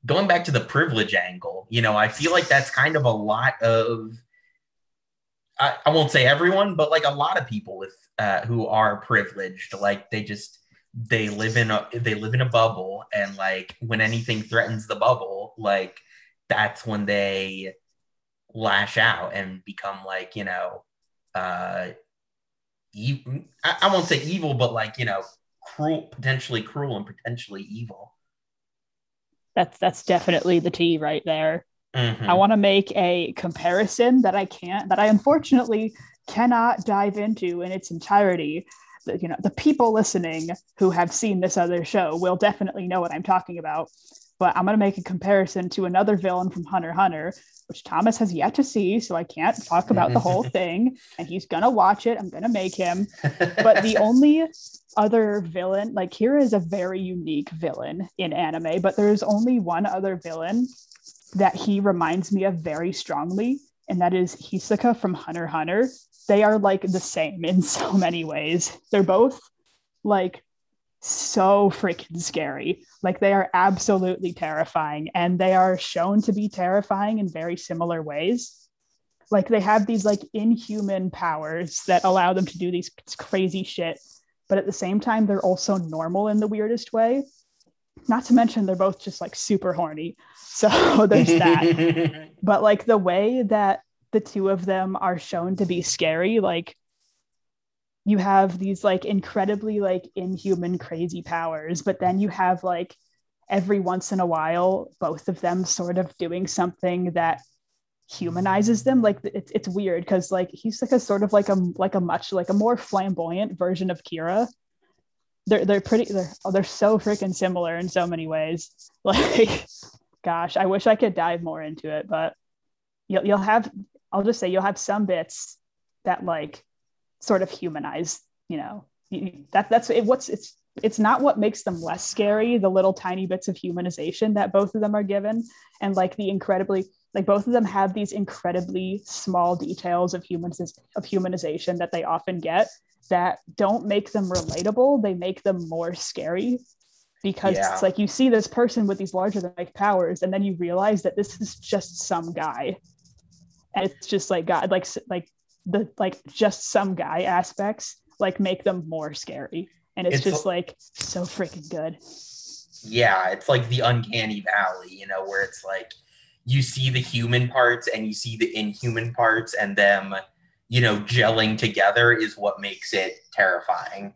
going back to the privilege angle, you know, I feel like that's kind of a lot of, I, I won't say everyone, but like a lot of people with, Uh, who are privileged, like they just they live in a they live in a bubble, and like when anything threatens the bubble, like that's when they lash out and become like, you know, uh e- I, I won't say evil, but like, you know, cruel, potentially cruel and potentially evil. That's that's definitely the tea right there. Mm-hmm. I want to make a comparison that I can't that I unfortunately cannot dive into in its entirety. You know, the people listening who have seen this other show will definitely know what I'm talking about, but I'm going to make a comparison to another villain from Hunter Hunter, which Thomas has yet to see, so I can't talk about the whole thing, and he's going to watch it. I'm going to make him. But the only other villain, like Kira is a very unique villain in anime, but there's only one other villain that he reminds me of very strongly, and that is Hisoka from Hunter Hunter. They are like the same in so many ways. They're both like so freaking scary. Like they are absolutely terrifying, and they are shown to be terrifying in very similar ways. Like they have these like inhuman powers that allow them to do these crazy shit, but at the same time, they're also normal in the weirdest way. Not to mention they're both just like super horny. So there's that. But like the way that the two of them are shown to be scary, like you have these like incredibly like inhuman crazy powers, but then you have like every once in a while both of them sort of doing something that humanizes them. Like it's it's weird because like he's like a sort of like a like a much like a more flamboyant version of Kira. They're they're pretty they're oh, they're so freaking similar in so many ways. Like, gosh, I wish I could dive more into it, but you'll you'll have I'll just say you'll have some bits that like sort of humanize, you know, that that's it, what's it's it's not what makes them less scary, the little tiny bits of humanization that both of them are given, and like the incredibly like both of them have these incredibly small details of humaniz- of humanization that they often get that don't make them relatable. They make them more scary because yeah. It's like you see this person with these larger than life powers, and then you realize that this is just some guy, and it's just like God, like like the like just some guy aspects like make them more scary, and it's, it's just like, like so freaking good. Yeah, it's like the uncanny valley, you know, where it's like you see the human parts and you see the inhuman parts, and them, you know, gelling together is what makes it terrifying.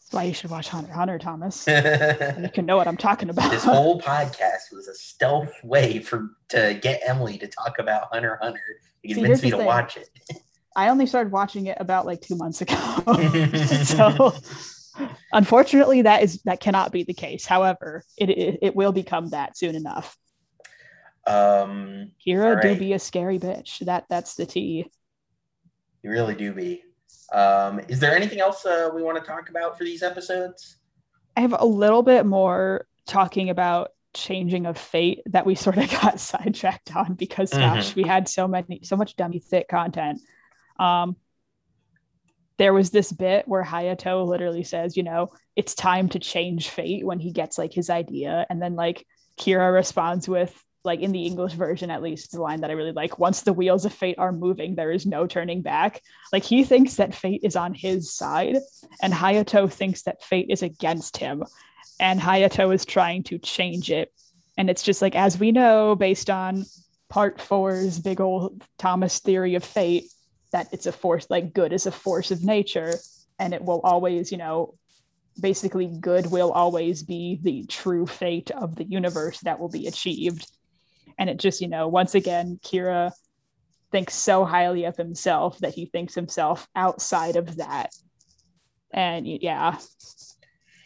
That's why you should watch Hunter Hunter, Thomas. You can know what I'm talking about. This whole podcast was a stealth way for to get Emily to talk about Hunter Hunter. You convinced me to thing. watch it. I only started watching it about like two months ago. So unfortunately, that is that cannot be the case. However, it it, it will become that soon enough. Um, Kira right. do be a scary bitch. That that's the tea. You really do be. Um, is there anything else uh, we want to talk about for these episodes? I have a little bit more talking about changing of fate that we sort of got sidetracked on because, mm-hmm. gosh, we had so many, so much dummy thick content. Um, there was this bit where Hayato literally says, you know, it's time to change fate when he gets like his idea. And then like Kira responds with, like in the English version, at least the line that I really like, once the wheels of fate are moving, there is no turning back. Like he thinks that fate is on his side, and Hayato thinks that fate is against him, and Hayato is trying to change it. And it's just like, as we know, based on part four's big old Thomas theory of fate, that it's a force, like good is a force of nature, and it will always, you know, basically good will always be the true fate of the universe that will be achieved. And it just, you know, once again, Kira thinks so highly of himself that he thinks himself outside of that. And yeah.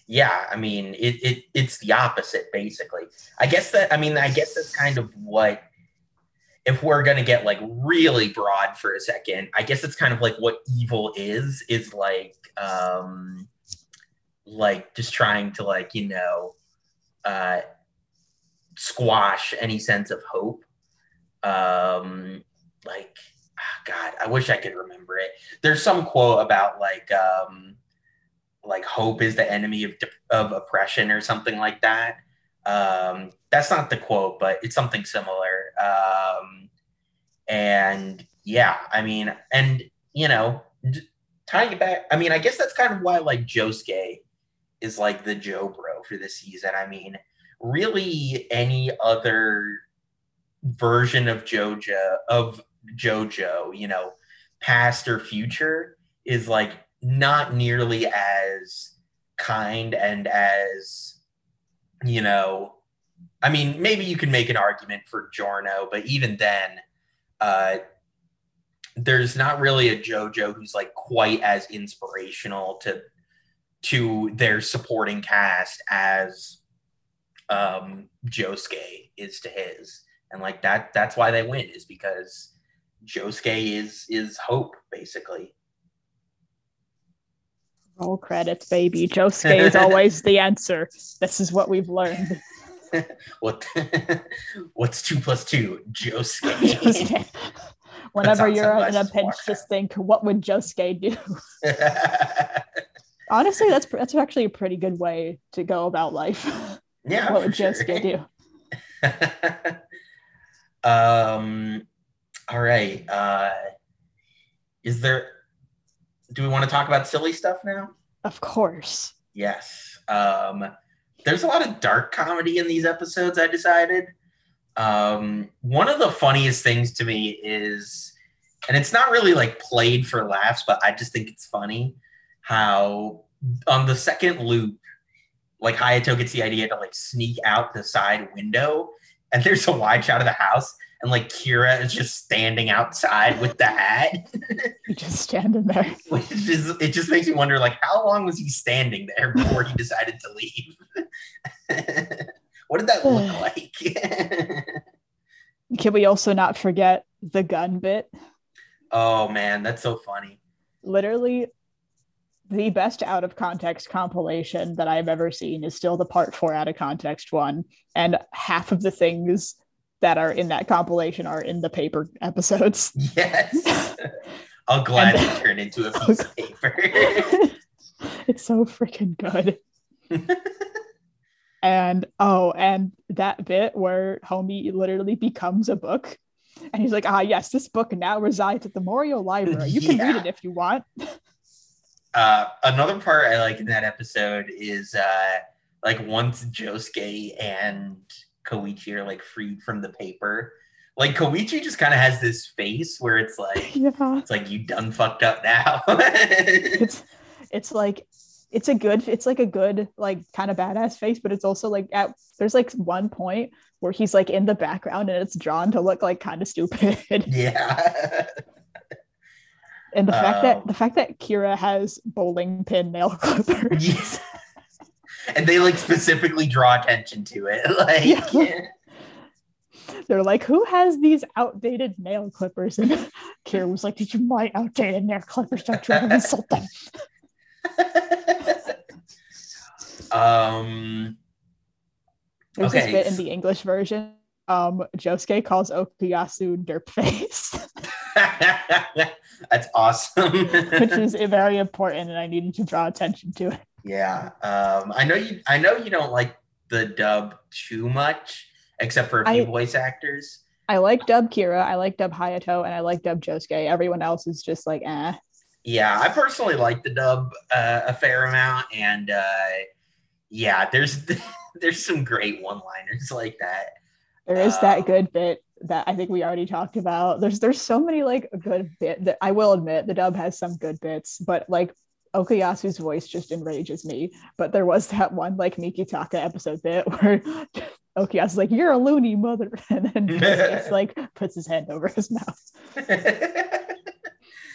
Yeah, I mean, it, it it's the opposite, basically. I guess that, I mean, I guess that's kind of what, if we're going to get like really broad for a second, I guess it's kind of like what evil is, is like, um, like just trying to like, you know, uh, squash any sense of hope. Um, like, oh God, I wish I could remember it. There's some quote about like, um, like hope is the enemy of, of oppression or something like that. Um, that's not the quote, but it's something similar. Um, and yeah, I mean, and you know, d- tying it back, I mean, I guess that's kind of why like Josuke is like the Jobro for this season. I mean, really any other version of JoJo, of JoJo, you know, past or future, is like not nearly as kind and as, you know, I mean, maybe you can make an argument for Giorno, but even then, uh, there's not really a JoJo who's like quite as inspirational to to their supporting cast as um, Josuke is to his, and like that. That's why they win, is because Josuke is is hope, basically. Roll credits, baby. Josuke is always the answer. This is what we've learned. What? What's two plus two? Josuke. Whenever you're in a pinch, just think, what would Josuke do? Honestly, that's that's actually a pretty good way to go about life. Yeah. What would sure. Josuke do? um. All right. Uh, is there? Do we want to talk about silly stuff now? Of course. Yes. Um, there's a lot of dark comedy in these episodes, I decided. Um, one of the funniest things to me is, and it's not really like played for laughs, but I just think it's funny how on the second loop, like Hayato gets the idea to like sneak out the side window, and there's a wide shot of the house, and like Kira is just standing outside with the hat. Just standing there. Which is, it just makes me wonder, like, how long was he standing there before he decided to leave? What did that look like? Can we also not forget the gun bit? Oh man, that's so funny. Literally the best out of context compilation that I've ever seen is still the part four out of context one. And half of the things that are in that compilation are in the paper episodes. Yes. I'll gladly and, turn into a piece of paper. It's so freaking good. And, oh, and that bit where homie literally becomes a book and he's like, ah, yes, this book now resides at the Morioh Library. You can yeah. read it if you want. Uh, another part I like in that episode is uh, like once Josuke and Koichi are like freed from the paper, like Koichi just kind of has this face where it's like yeah. it's like you done fucked up now. it's it's like it's a good it's like a good like kind of badass face, but it's also like at there's like one point where he's like in the background and it's drawn to look like kind of stupid. Yeah. And the um, fact that the fact that Kira has bowling pin nail clippers. Yeah. And they like specifically draw attention to it. Like yeah. Yeah. They're like, who has these outdated nail clippers? And Kira was like, did you mind outdated nail clippers? Don't try to insult them. Um There's okay. this bit in the English version. Um Josuke calls Okuyasu derpface. That's awesome. Which is very important, and I needed to draw attention to it. Yeah, um, I know you. I know you don't like the dub too much, except for a few I, voice actors. I like dub Kira, I like dub Hayato, and I like dub Josuke. Everyone else is just like, eh. Yeah, I personally like the dub uh, a fair amount, and uh, yeah, there's there's some great one-liners like that. There is um, that good bit that I think we already talked about. There's there's so many like good bit that I will admit the dub has some good bits, but like Okuyasu's voice just enrages me. But there was that one like Mikitaka episode bit where Okuyasu's like, "You're a loony mother," and then it's like puts his hand over his mouth.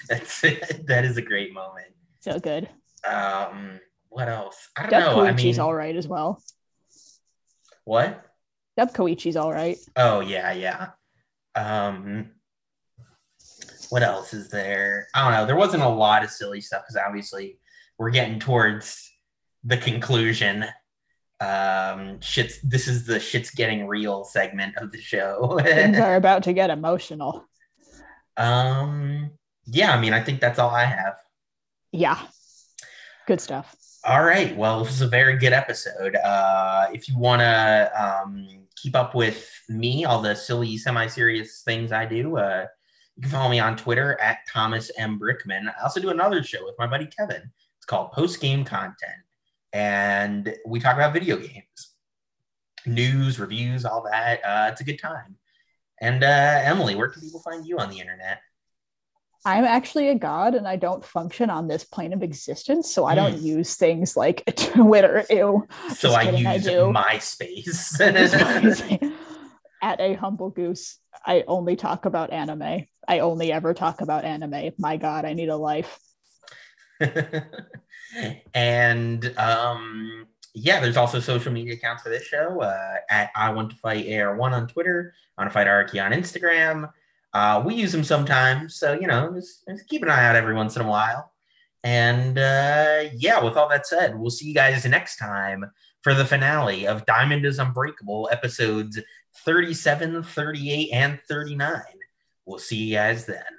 That's it. That is a great moment. So good. Um, what else? I don't dub know. Koichi's I mean, all right as well. What? Dub Koichi's all right. Oh yeah, yeah. Um, what else is there? I don't know. There wasn't a lot of silly stuff because obviously we're getting towards the conclusion. Um, shit's. This is the shit's getting real segment of the show. Things are about to get emotional. Um. Yeah, I mean, I think that's all I have. Yeah. Good stuff. All right. Well, this is a very good episode. Uh, if you want to um, keep up with me, all the silly, semi-serious things I do, uh, you can follow me on Twitter at Thomas M. Brickman. I also do another show with my buddy Kevin. It's called Post Game Content. And we talk about video games, news, reviews, all that. Uh, it's a good time. And uh, Emily, where can people find you on the internet? I'm actually a god and I don't function on this plane of existence, so I don't mm. use things like Twitter. Ew. So I use I MySpace. At a humble goose, I only talk about anime. I only ever talk about anime. My god, I need a life. And um, yeah, there's also social media accounts for this show. Uh, at I Want to Fight A R one on Twitter, I Want to Fight Araki on Instagram. Uh, we use them sometimes, so, you know, just, just keep an eye out every once in a while. And, uh, yeah, with all that said, we'll see you guys next time for the finale of Diamond is Unbreakable, episodes thirty-seven, thirty-eight, and thirty-nine. We'll see you guys then.